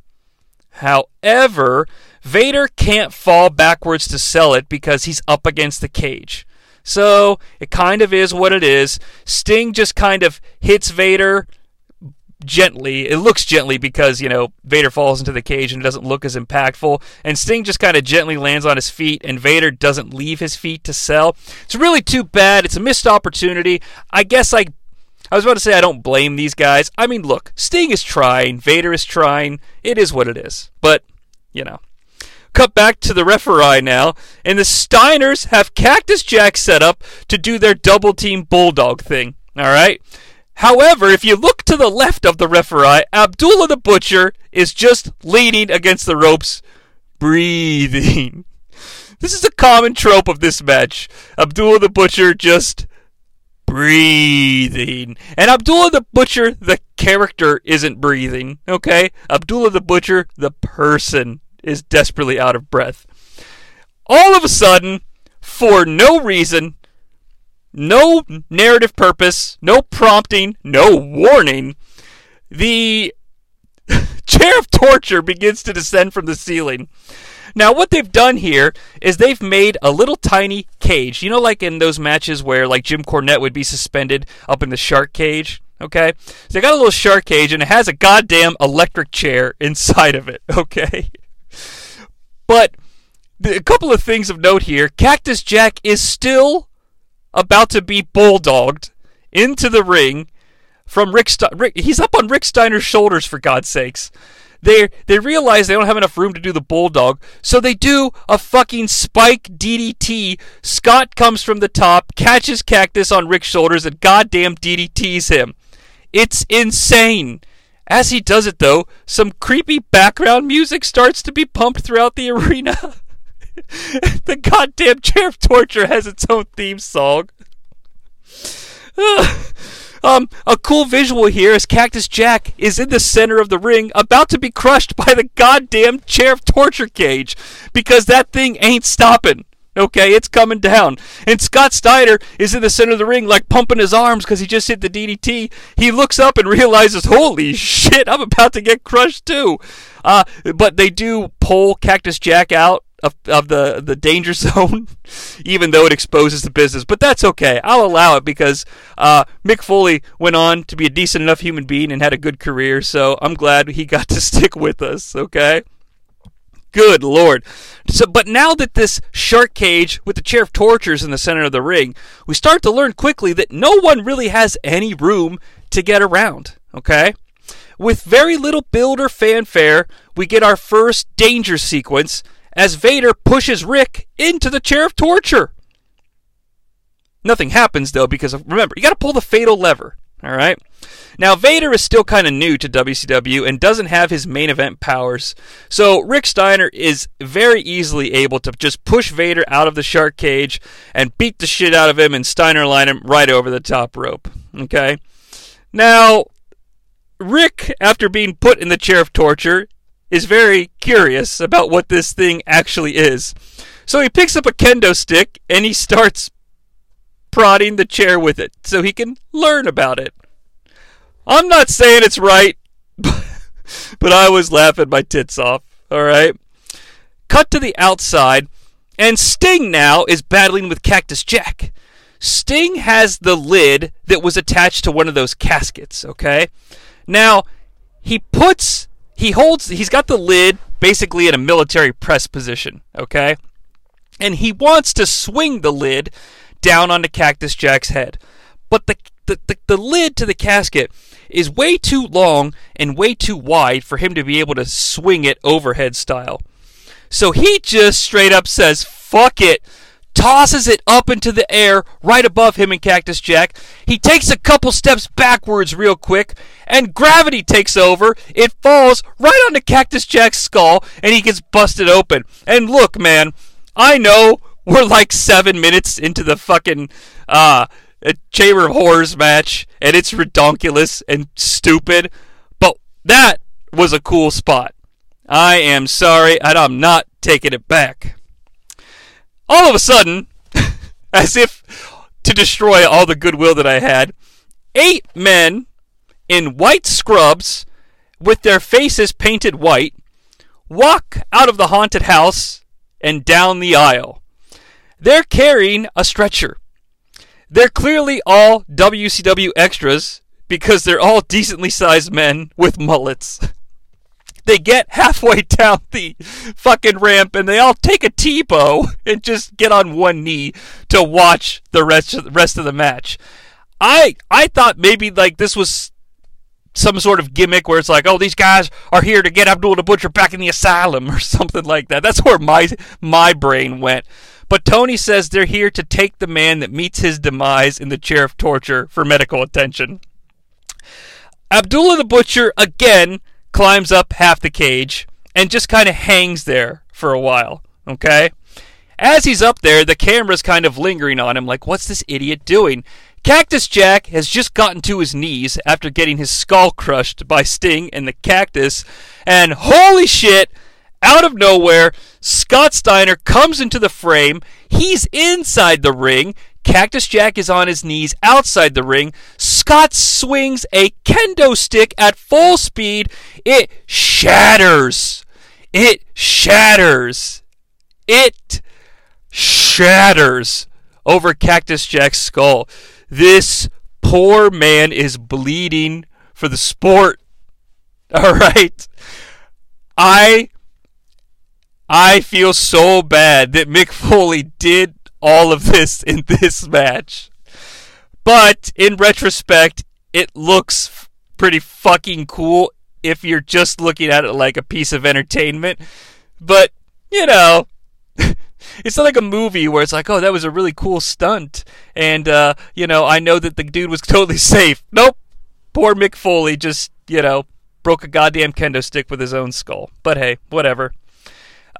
However, Vader can't fall backwards to sell it because he's up against the cage. So, it kind of is what it is. Sting just kind of hits Vader gently. It looks gently because, you know, Vader falls into the cage and it doesn't look as impactful. And Sting just kind of gently lands on his feet, and Vader doesn't leave his feet to sell. It's really too bad. It's a missed opportunity. I guess I, I was about to say I don't blame these guys. I mean, look, Sting is trying. Vader is trying. It is what it is. But, you know. Cut back to the referee now, and the Steiners have Cactus Jack set up to do their double-team bulldog thing. All right? However, if you look to the left of the referee, Abdullah the Butcher is just leaning against the ropes, breathing. This is a common trope of this match. Abdullah the Butcher just breathing. And Abdullah the Butcher, the character isn't breathing, okay? Abdullah the Butcher, the person, is desperately out of breath. All of a sudden, for no reason, no narrative purpose, no prompting, no warning, the chair of torture begins to descend from the ceiling. Now, what they've done here is they've made a little tiny cage. You know, like in those matches where, like, Jim Cornette would be suspended up in the shark cage, okay? So they got a little shark cage, and it has a goddamn electric chair inside of it, okay? But a couple of things of note here. Cactus Jack is still about to be bulldogged into the ring from Rick Steiner. Rick, he's up on Rick Steiner's shoulders, for God's sakes. They they realize they don't have enough room to do the bulldog, so they do a fucking spike D D T. Scott comes from the top, catches Cactus on Rick's shoulders, and goddamn D D Ts him. It's insane. As he does it, though, some creepy background music starts to be pumped throughout the arena. The goddamn chair of torture has its own theme song. Um, a cool visual here is Cactus Jack is in the center of the ring, about to be crushed by the goddamn chair of torture cage, because that thing ain't stopping. Okay, it's coming down. And Scott Steiner is in the center of the ring, like, pumping his arms because he just hit the D D T. He looks up and realizes, holy shit, I'm about to get crushed too. Uh, but they do pull Cactus Jack out of, of the, the danger zone, even though it exposes the business. But that's okay. I'll allow it, because uh, Mick Foley went on to be a decent enough human being and had a good career, so I'm glad he got to stick with us, okay? Good Lord. So, but now that this shark cage with the chair of torture is in the center of the ring, we start to learn quickly that no one really has any room to get around, okay? With very little build or fanfare, we get our first danger sequence, as Vader pushes Rick into the chair of torture. Nothing happens, though, because, remember, you got to pull the fatal lever, all right? Now, Vader is still kind of new to W C W and doesn't have his main event powers, so Rick Steiner is very easily able to just push Vader out of the shark cage and beat the shit out of him and Steiner line him right over the top rope, okay? Now, Rick, after being put in the chair of torture, is very curious about what this thing actually is. So he picks up a kendo stick and he starts prodding the chair with it so he can learn about it. I'm not saying it's right, but I was laughing my tits off, all right? Cut to the outside, and Sting now is battling with Cactus Jack. Sting has the lid that was attached to one of those caskets, okay? Now, he puts... He holds, he's got the lid basically in a military press position, okay? And he wants to swing the lid down onto Cactus Jack's head. But the, the, the, the lid to the casket is way too long and way too wide for him to be able to swing it overhead style. So he just straight up says, fuck it, tosses it up into the air right above him and Cactus Jack. He takes a couple steps backwards real quick, and gravity takes over. It falls right onto Cactus Jack's skull, and he gets busted open. And look, man, I know we're like seven minutes into the fucking uh, Chamber of Horrors match, and it's redonkulous and stupid, but that was a cool spot. I am sorry, and I'm not taking it back. All of a sudden, as if to destroy all the goodwill that I had, eight men in white scrubs with their faces painted white walk out of the haunted house and down the aisle. They're carrying a stretcher. They're clearly all W C W extras because they're all decently sized men with mullets. They get halfway down the fucking ramp, and they all take a T-bow and just get on one knee to watch the rest of the, rest of the match. I I thought maybe, like, this was some sort of gimmick where it's like, oh, these guys are here to get Abdullah the Butcher back in the asylum or something like that. That's where my my brain went. But Tony says they're here to take the man that meets his demise in the chair of torture for medical attention. Abdullah the Butcher, again, climbs up half the cage, and just kind of hangs there for a while, okay? As he's up there, the camera's kind of lingering on him, like, what's this idiot doing? Cactus Jack has just gotten to his knees after getting his skull crushed by Sting and the Cactus, and holy shit, out of nowhere, Scott Steiner comes into the frame. He's inside the ring. Cactus Jack is on his knees outside the ring. Scott swings a kendo stick at full speed. It shatters. It shatters. It shatters over Cactus Jack's skull. This poor man is bleeding for the sport. All right. I... I feel so bad that Mick Foley did all of this in this match. But, in retrospect, it looks pretty fucking cool if you're just looking at it like a piece of entertainment. But, you know, it's not like a movie where it's like, oh, that was a really cool stunt. And, uh, you know, I know that the dude was totally safe. Nope. Poor Mick Foley just, you know, broke a goddamn kendo stick with his own skull. But hey, whatever.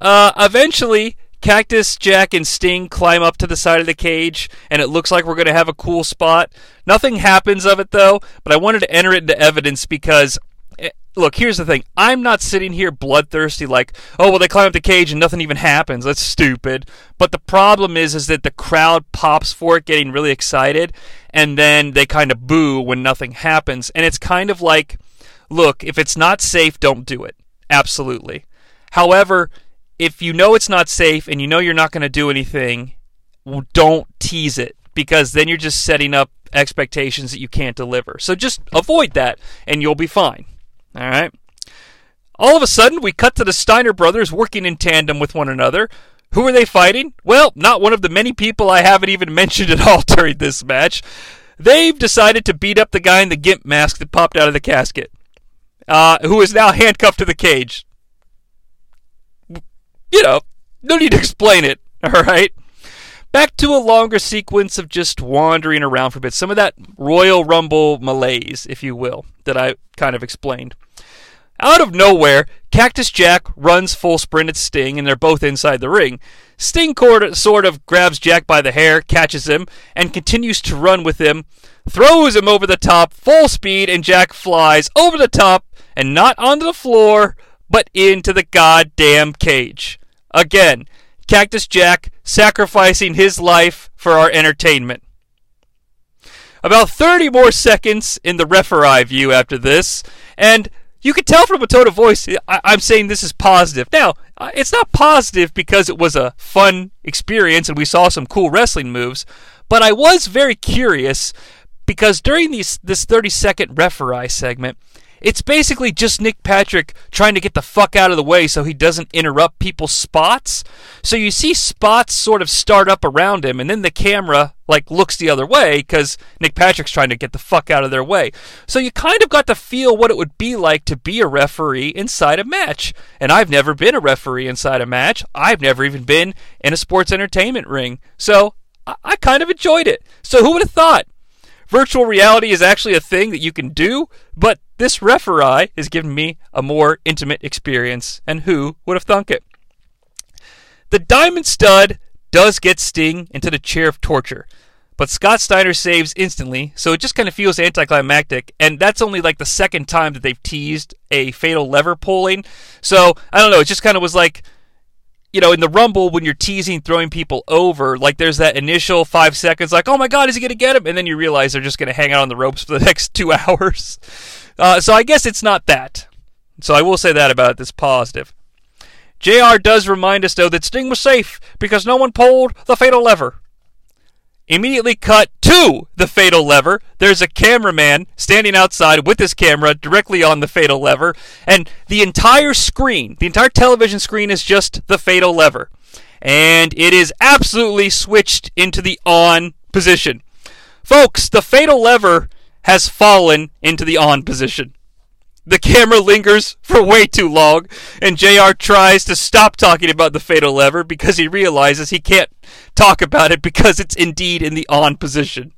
Uh, eventually, Cactus Jack and Sting climb up to the side of the cage, and it looks like we're going to have a cool spot. Nothing happens of it, though, but I wanted to enter it into evidence because, look, here's the thing. I'm not sitting here bloodthirsty like, oh, well, they climb up the cage and nothing even happens. That's stupid. But the problem is, is that the crowd pops for it, getting really excited, and then they kind of boo when nothing happens. And it's kind of like, look, if it's not safe, don't do it. Absolutely. However, if you know it's not safe and you know you're not going to do anything, well, don't tease it, because then you're just setting up expectations that you can't deliver. So just avoid that and you'll be fine. All right. All of a sudden, we cut to the Steiner brothers working in tandem with one another. Who are they fighting? Well, not one of the many people I haven't even mentioned at all during this match. They've decided to beat up the guy in the gimp mask that popped out of the casket, uh, who is now handcuffed to the cage. You know, no need to explain it, all right? Back to a longer sequence of just wandering around for a bit. Some of that Royal Rumble malaise, if you will, that I kind of explained. Out of nowhere, Cactus Jack runs full sprint at Sting, and they're both inside the ring. Sting sort of grabs Jack by the hair, catches him, and continues to run with him, throws him over the top, full speed, and Jack flies over the top and not onto the floor, but into the goddamn cage. Again, Cactus Jack sacrificing his life for our entertainment. About thirty more seconds in the referee view after this, and you can tell from a tone of voice, I- I'm saying this is positive. Now, it's not positive because it was a fun experience and we saw some cool wrestling moves, but I was very curious because during these, this thirty-second referee segment, it's basically just Nick Patrick trying to get the fuck out of the way so he doesn't interrupt people's spots. So you see spots sort of start up around him, and then the camera like looks the other way because Nick Patrick's trying to get the fuck out of their way. So you kind of got to feel what it would be like to be a referee inside a match. And I've never been a referee inside a match. I've never even been in a sports entertainment ring. So I, I kind of enjoyed it. So who would have thought? Virtual reality is actually a thing that you can do, but this referee has given me a more intimate experience, and who would have thunk it? The Diamond Stud does get Sting into the chair of torture, but Scott Steiner saves instantly, so it just kind of feels anticlimactic, and that's only like the second time that they've teased a fatal lever pulling, so I don't know, it just kind of was like, you know, in the Rumble, when you're teasing throwing people over, like there's that initial five seconds, like, oh my God, is he going to get him? And then you realize they're just going to hang out on the ropes for the next two hours. Uh, so I guess it's not that. So I will say that about it, this positive. J R does remind us, though, that Sting was safe because no one pulled the fatal lever. Immediately cut to the fatal lever. There's a cameraman standing outside with his camera directly on the fatal lever. And the entire screen, the entire television screen is just the fatal lever. And it is absolutely switched into the on position. Folks, the fatal lever has fallen into the on position. The camera lingers for way too long, and J R tries to stop talking about the fatal lever because he realizes he can't talk about it because it's indeed in the on position.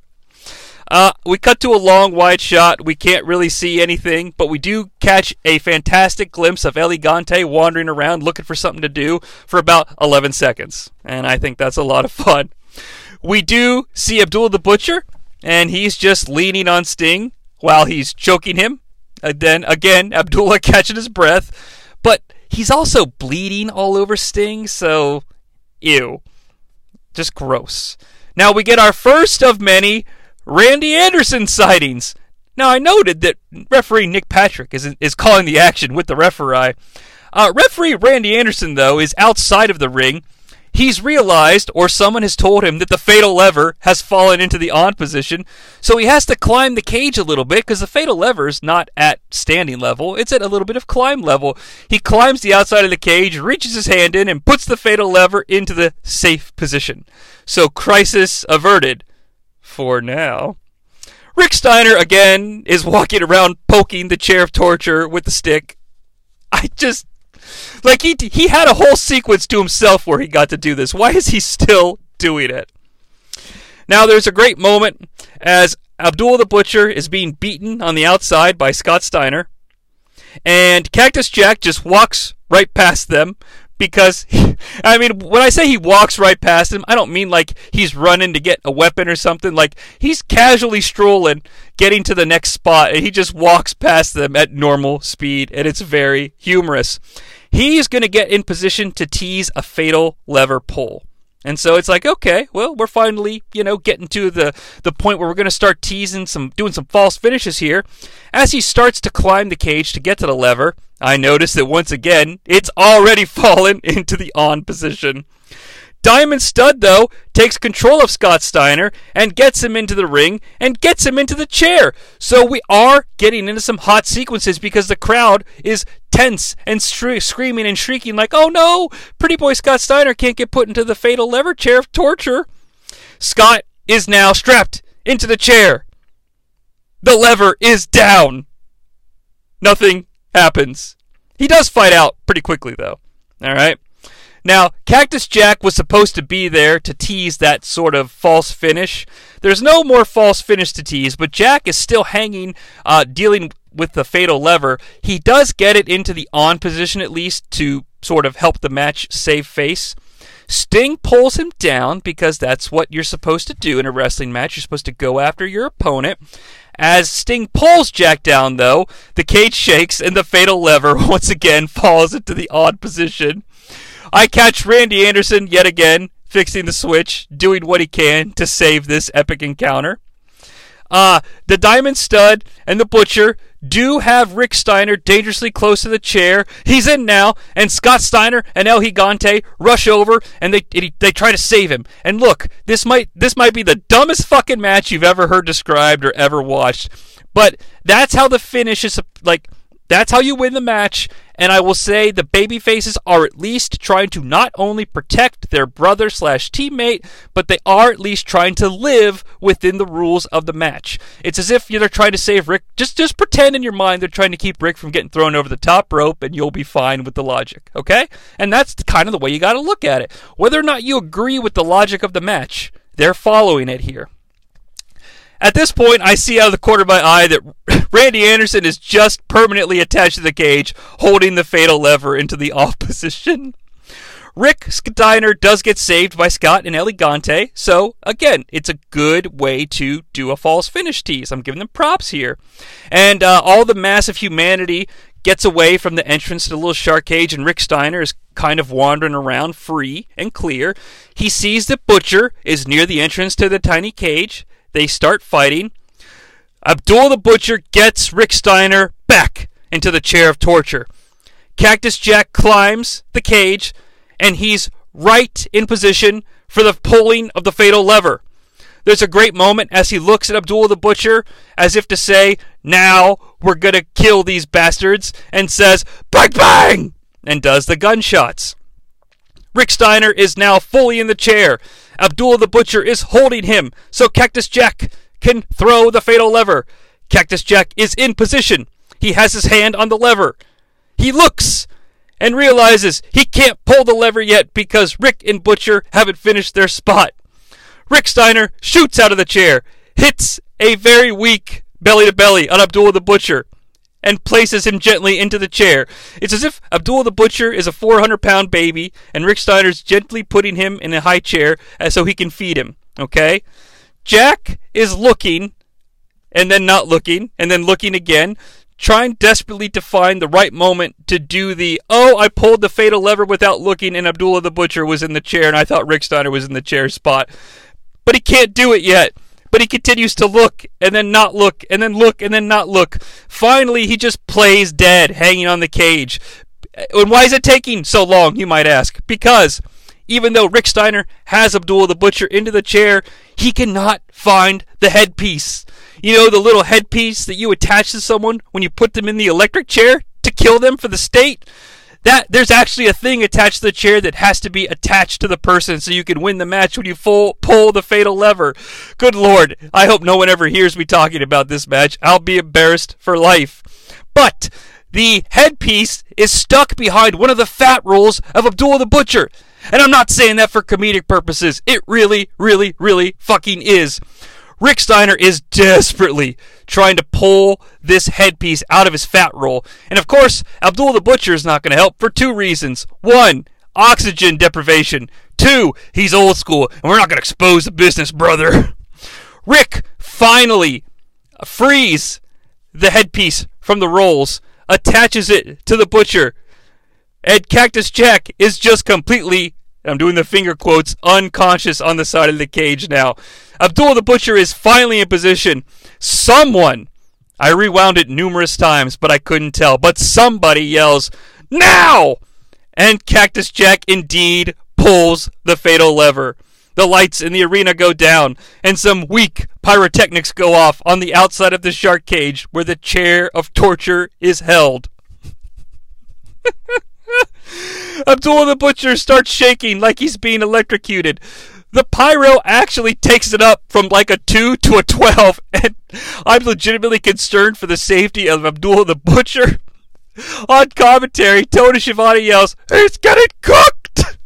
Uh, we cut to a long, wide shot. We can't really see anything, but we do catch a fantastic glimpse of El Gigante wandering around looking for something to do for about eleven seconds, and I think that's a lot of fun. We do see Abdullah the Butcher, and he's just leaning on Sting while he's choking him. And then, again, Abdullah catching his breath. But he's also bleeding all over Sting, so ew. Just gross. Now we get our first of many Randy Anderson sightings. Now I noted that referee Nick Patrick is is calling the action with the referee. Uh, referee Randy Anderson, though, is outside of the ring. He's realized, or someone has told him, that the fatal lever has fallen into the on position, so he has to climb the cage a little bit, because the fatal lever is not at standing level, it's at a little bit of climb level. He climbs the outside of the cage, reaches his hand in, and puts the fatal lever into the safe position. So, crisis averted. For now. Rick Steiner, again, is walking around poking the chair of torture with the stick. I just... Like, he he had a whole sequence to himself where he got to do this. Why is he still doing it? Now, there's a great moment as Abdullah the Butcher is being beaten on the outside by Scott Steiner. And Cactus Jack just walks right past them because, he, I mean, when I say he walks right past them, I don't mean like he's running to get a weapon or something. Like, he's casually strolling, getting to the next spot, and he just walks past them at normal speed, and it's very humorous. He's going to get in position to tease a fatal lever pull. And so it's like, okay, well, we're finally, you know, getting to the, the point where we're going to start teasing some, doing some false finishes here. As he starts to climb the cage to get to the lever, I notice that once again, it's already fallen into the on position. Diamond Stud, though, takes control of Scott Steiner and gets him into the ring and gets him into the chair. So we are getting into some hot sequences because the crowd is tense and shri- screaming and shrieking like, oh no, pretty boy Scott Steiner can't get put into the fatal lever chair of torture. Scott is now strapped into the chair. The lever is down. Nothing happens. He does fight out pretty quickly, though. All right. Now, Cactus Jack was supposed to be there to tease that sort of false finish. There's no more false finish to tease, but Jack is still hanging, uh, dealing with the fatal lever. He does get it into the on position, at least, to sort of help the match save face. Sting pulls him down, because that's what you're supposed to do in a wrestling match. You're supposed to go after your opponent. As Sting pulls Jack down, though, the cage shakes, and the fatal lever once again falls into the odd position. I catch Randy Anderson yet again, fixing the switch, doing what he can to save this epic encounter. Uh, the Diamond Stud and the Butcher do have Rick Steiner dangerously close to the chair. He's in now, and Scott Steiner and El Gigante rush over, and they it, they try to save him. And look, this might this might be the dumbest fucking match you've ever heard described or ever watched, but that's how the finish is, like... That's how you win the match, and I will say the babyfaces are at least trying to not only protect their brother slash teammate, but they are at least trying to live within the rules of the match. It's as if they're trying to save Rick. Just just pretend in your mind they're trying to keep Rick from getting thrown over the top rope, and you'll be fine with the logic, okay? And that's kind of the way you got to look at it. Whether or not you agree with the logic of the match, they're following it here. At this point, I see out of the corner of my eye that Randy Anderson is just permanently attached to the cage, holding the fatal lever into the off position. Rick Steiner does get saved by Scott and El Gigante, so, again, it's a good way to do a false finish tease. I'm giving them props here. And uh, all the mass of humanity gets away from the entrance to the little shark cage, and Rick Steiner is kind of wandering around free and clear. He sees that Butcher is near the entrance to the tiny cage. They start fighting. Abdullah the Butcher gets Rick Steiner back into the chair of torture. Cactus Jack climbs the cage, and he's right in position for the pulling of the fatal lever. There's a great moment as he looks at Abdullah the Butcher as if to say, now we're going to kill these bastards, and says, bang, bang, and does the gunshots. Rick Steiner is now fully in the chair. Abdullah the Butcher is holding him, so Cactus Jack can throw the fatal lever. Cactus Jack is in position. He has his hand on the lever. He looks and realizes he can't pull the lever yet because Rick and Butcher haven't finished their spot. Rick Steiner shoots out of the chair, hits a very weak belly-to-belly on Abdullah the Butcher, and places him gently into the chair. It's as if Abdullah the Butcher is a four hundred pound baby, and Rick Steiner's gently putting him in a high chair so he can feed him, okay? Jack is looking, and then not looking, and then looking again, trying desperately to find the right moment to do the, oh, I pulled the fatal lever without looking, and Abdullah the Butcher was in the chair, and I thought Rick Steiner was in the chair spot. But he can't do it yet. But he continues to look, and then not look, and then look, and then not look. Finally, he just plays dead, hanging on the cage. And why is it taking so long, you might ask? Because even though Rick Steiner has Abdullah the Butcher into the chair, he cannot find the headpiece. You know, the little headpiece that you attach to someone when you put them in the electric chair to kill them for the state? That there's actually a thing attached to the chair that has to be attached to the person so you can win the match when you full, pull the fatal lever. Good Lord, I hope no one ever hears me talking about this match. I'll be embarrassed for life. But the headpiece is stuck behind one of the fat rolls of Abdullah the Butcher. And I'm not saying that for comedic purposes. It really, really, really fucking is. Rick Steiner is desperately trying to pull this headpiece out of his fat roll. And of course, Abdullah the Butcher is not going to help for two reasons. One, oxygen deprivation. Two, he's old school, and we're not going to expose the business, brother. Rick finally frees the headpiece from the rolls, attaches it to the Butcher, and Cactus Jack is just completely, I'm doing the finger quotes, unconscious on the side of the cage now. Abdullah the Butcher is finally in position. Someone, I rewound it numerous times, but I couldn't tell, but somebody yells, now! And Cactus Jack indeed pulls the fatal lever. The lights in the arena go down, and some weak pyrotechnics go off on the outside of the shark cage where the chair of torture is held. Abdullah the Butcher starts shaking like he's being electrocuted. The pyro actually takes it up from like a two to a twelve, and I'm legitimately concerned for the safety of Abdullah the Butcher. On commentary, Tony Schiavone yells, he's getting cooked!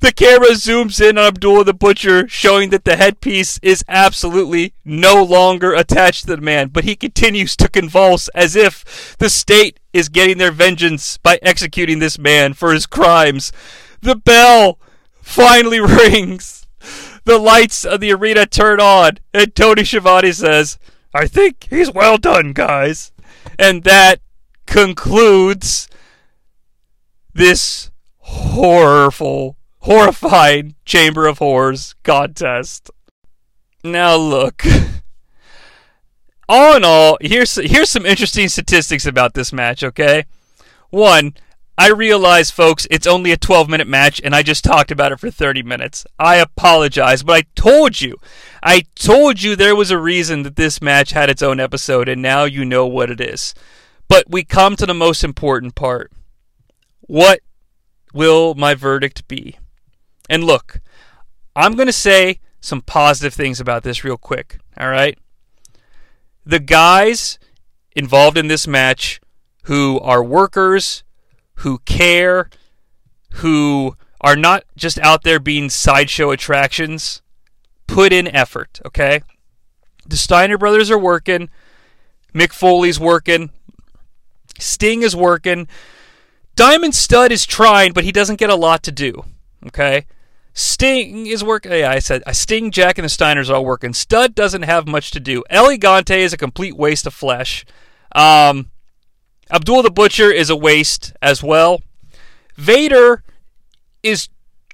The camera zooms in on Abdullah the Butcher, showing that the headpiece is absolutely no longer attached to the man, but he continues to convulse as if the state is getting their vengeance by executing this man for his crimes. The bell finally rings. The lights of the arena turn on, and Tony Schiavone says, I think he's well done, guys. And that concludes this horrible, horrifying Chamber of Horrors contest. Now look, all in all, here's here's some interesting statistics about this match, okay? One, I realize, folks, it's only a twelve-minute match, and I just talked about it for thirty minutes. I apologize, but I told you, I told you there was a reason that this match had its own episode, and now you know what it is. But we come to the most important part. What will my verdict be? And look, I'm going to say some positive things about this real quick, all right? The guys involved in this match who are workers, who care, who are not just out there being sideshow attractions, put in effort, okay? The Steiner brothers are working. Mick Foley's working. Sting is working. Diamond Stud is trying, but he doesn't get a lot to do, okay? Sting is working. Yeah, I said Sting, Jack, and the Steiners are all working. Stud doesn't have much to do. El Gigante is a complete waste of flesh. Um, Abdullah the Butcher is a waste as well. Vader is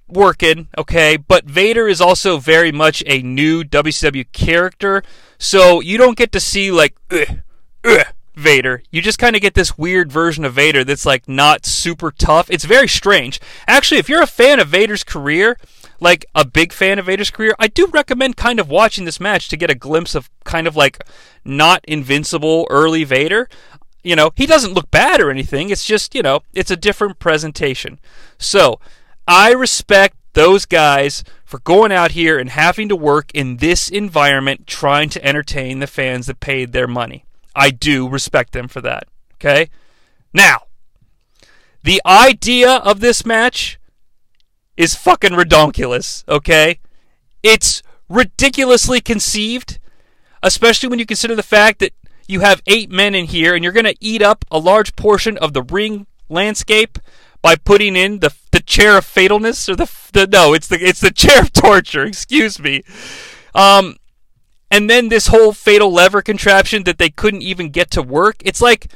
working, okay, but Vader is also very much a new W C W character, so you don't get to see, like, ugh, ugh, Vader. You just kind of get this weird version of Vader that's, like, not super tough. It's very strange. Actually, if you're a fan of Vader's career, like, a big fan of Vader's career, I do recommend kind of watching this match to get a glimpse of kind of, like, not invincible early Vader. You know, he doesn't look bad or anything. It's just, you know, it's a different presentation. So, I respect those guys for going out here and having to work in this environment trying to entertain the fans that paid their money. I do respect them for that, okay? Now, the idea of this match is fucking redonkulous, okay? It's ridiculously conceived, especially when you consider the fact that you have eight men in here, and you're going to eat up a large portion of the ring landscape by putting in the the chair of fatalness, or the, the no, it's the it's the chair of torture, excuse me. Um, And then this whole fatal lever contraption that they couldn't even get to work. It's like,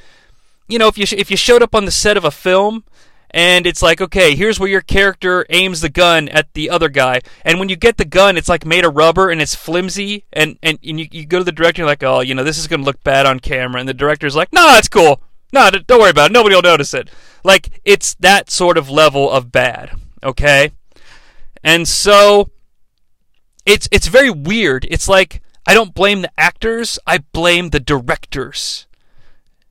you know, if you sh- if you showed up on the set of a film and it's like, okay, here's where your character aims the gun at the other guy. And when you get the gun, it's like made of rubber and it's flimsy. And, and, and you, you go to the director and you're like, oh, you know, this is going to look bad on camera. And the director's like, no, it's cool. No, don't worry about it. Nobody will notice it. Like, it's that sort of level of bad, okay? And so it's it's very weird. It's like, I don't blame the actors. I blame the directors.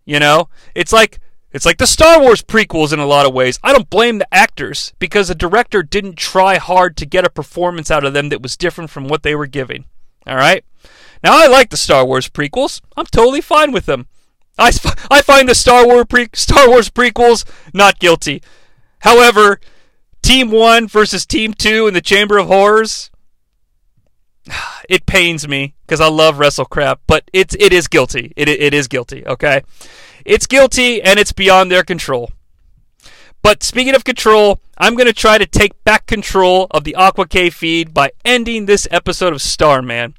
You know? It's like it's like the Star Wars prequels in a lot of ways. I don't blame the actors because the director didn't try hard to get a performance out of them that was different from what they were giving. All right? Now, I like the Star Wars prequels. I'm totally fine with them. I, I find the Star Wars, pre- Star Wars prequels not guilty. However, Team one versus Team two in the Chamber of Horrors, it pains me because I love WrestleCrap, but it's, it is guilty. It, it is guilty, okay? It's guilty, and it's beyond their control. But speaking of control, I'm going to try to take back control of the Aqua Cave feed by ending this episode of Starman.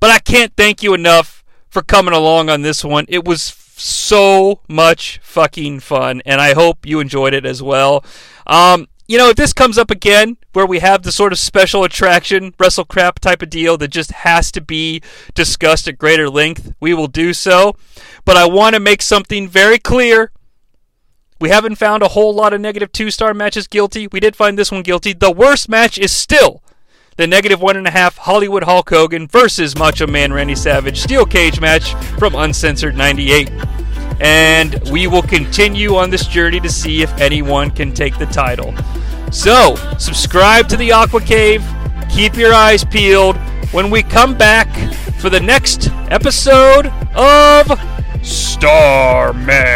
But I can't thank you enough for coming along on this one. It was so much fucking fun, and I hope you enjoyed it as well. Um, you know, if this comes up again, where we have the sort of special attraction, WrestleCrap type of deal that just has to be discussed at greater length, we will do so. But I want to make something very clear. We haven't found a whole lot of negative two-star matches guilty. We did find this one guilty. The worst match is still the negative one and a half Hollywood Hulk Hogan versus Macho Man Randy Savage steel cage match from Uncensored ninety-eight. And we will continue on this journey to see if anyone can take the title. So, subscribe to the Aqua Cave. Keep your eyes peeled when we come back for the next episode of Starman.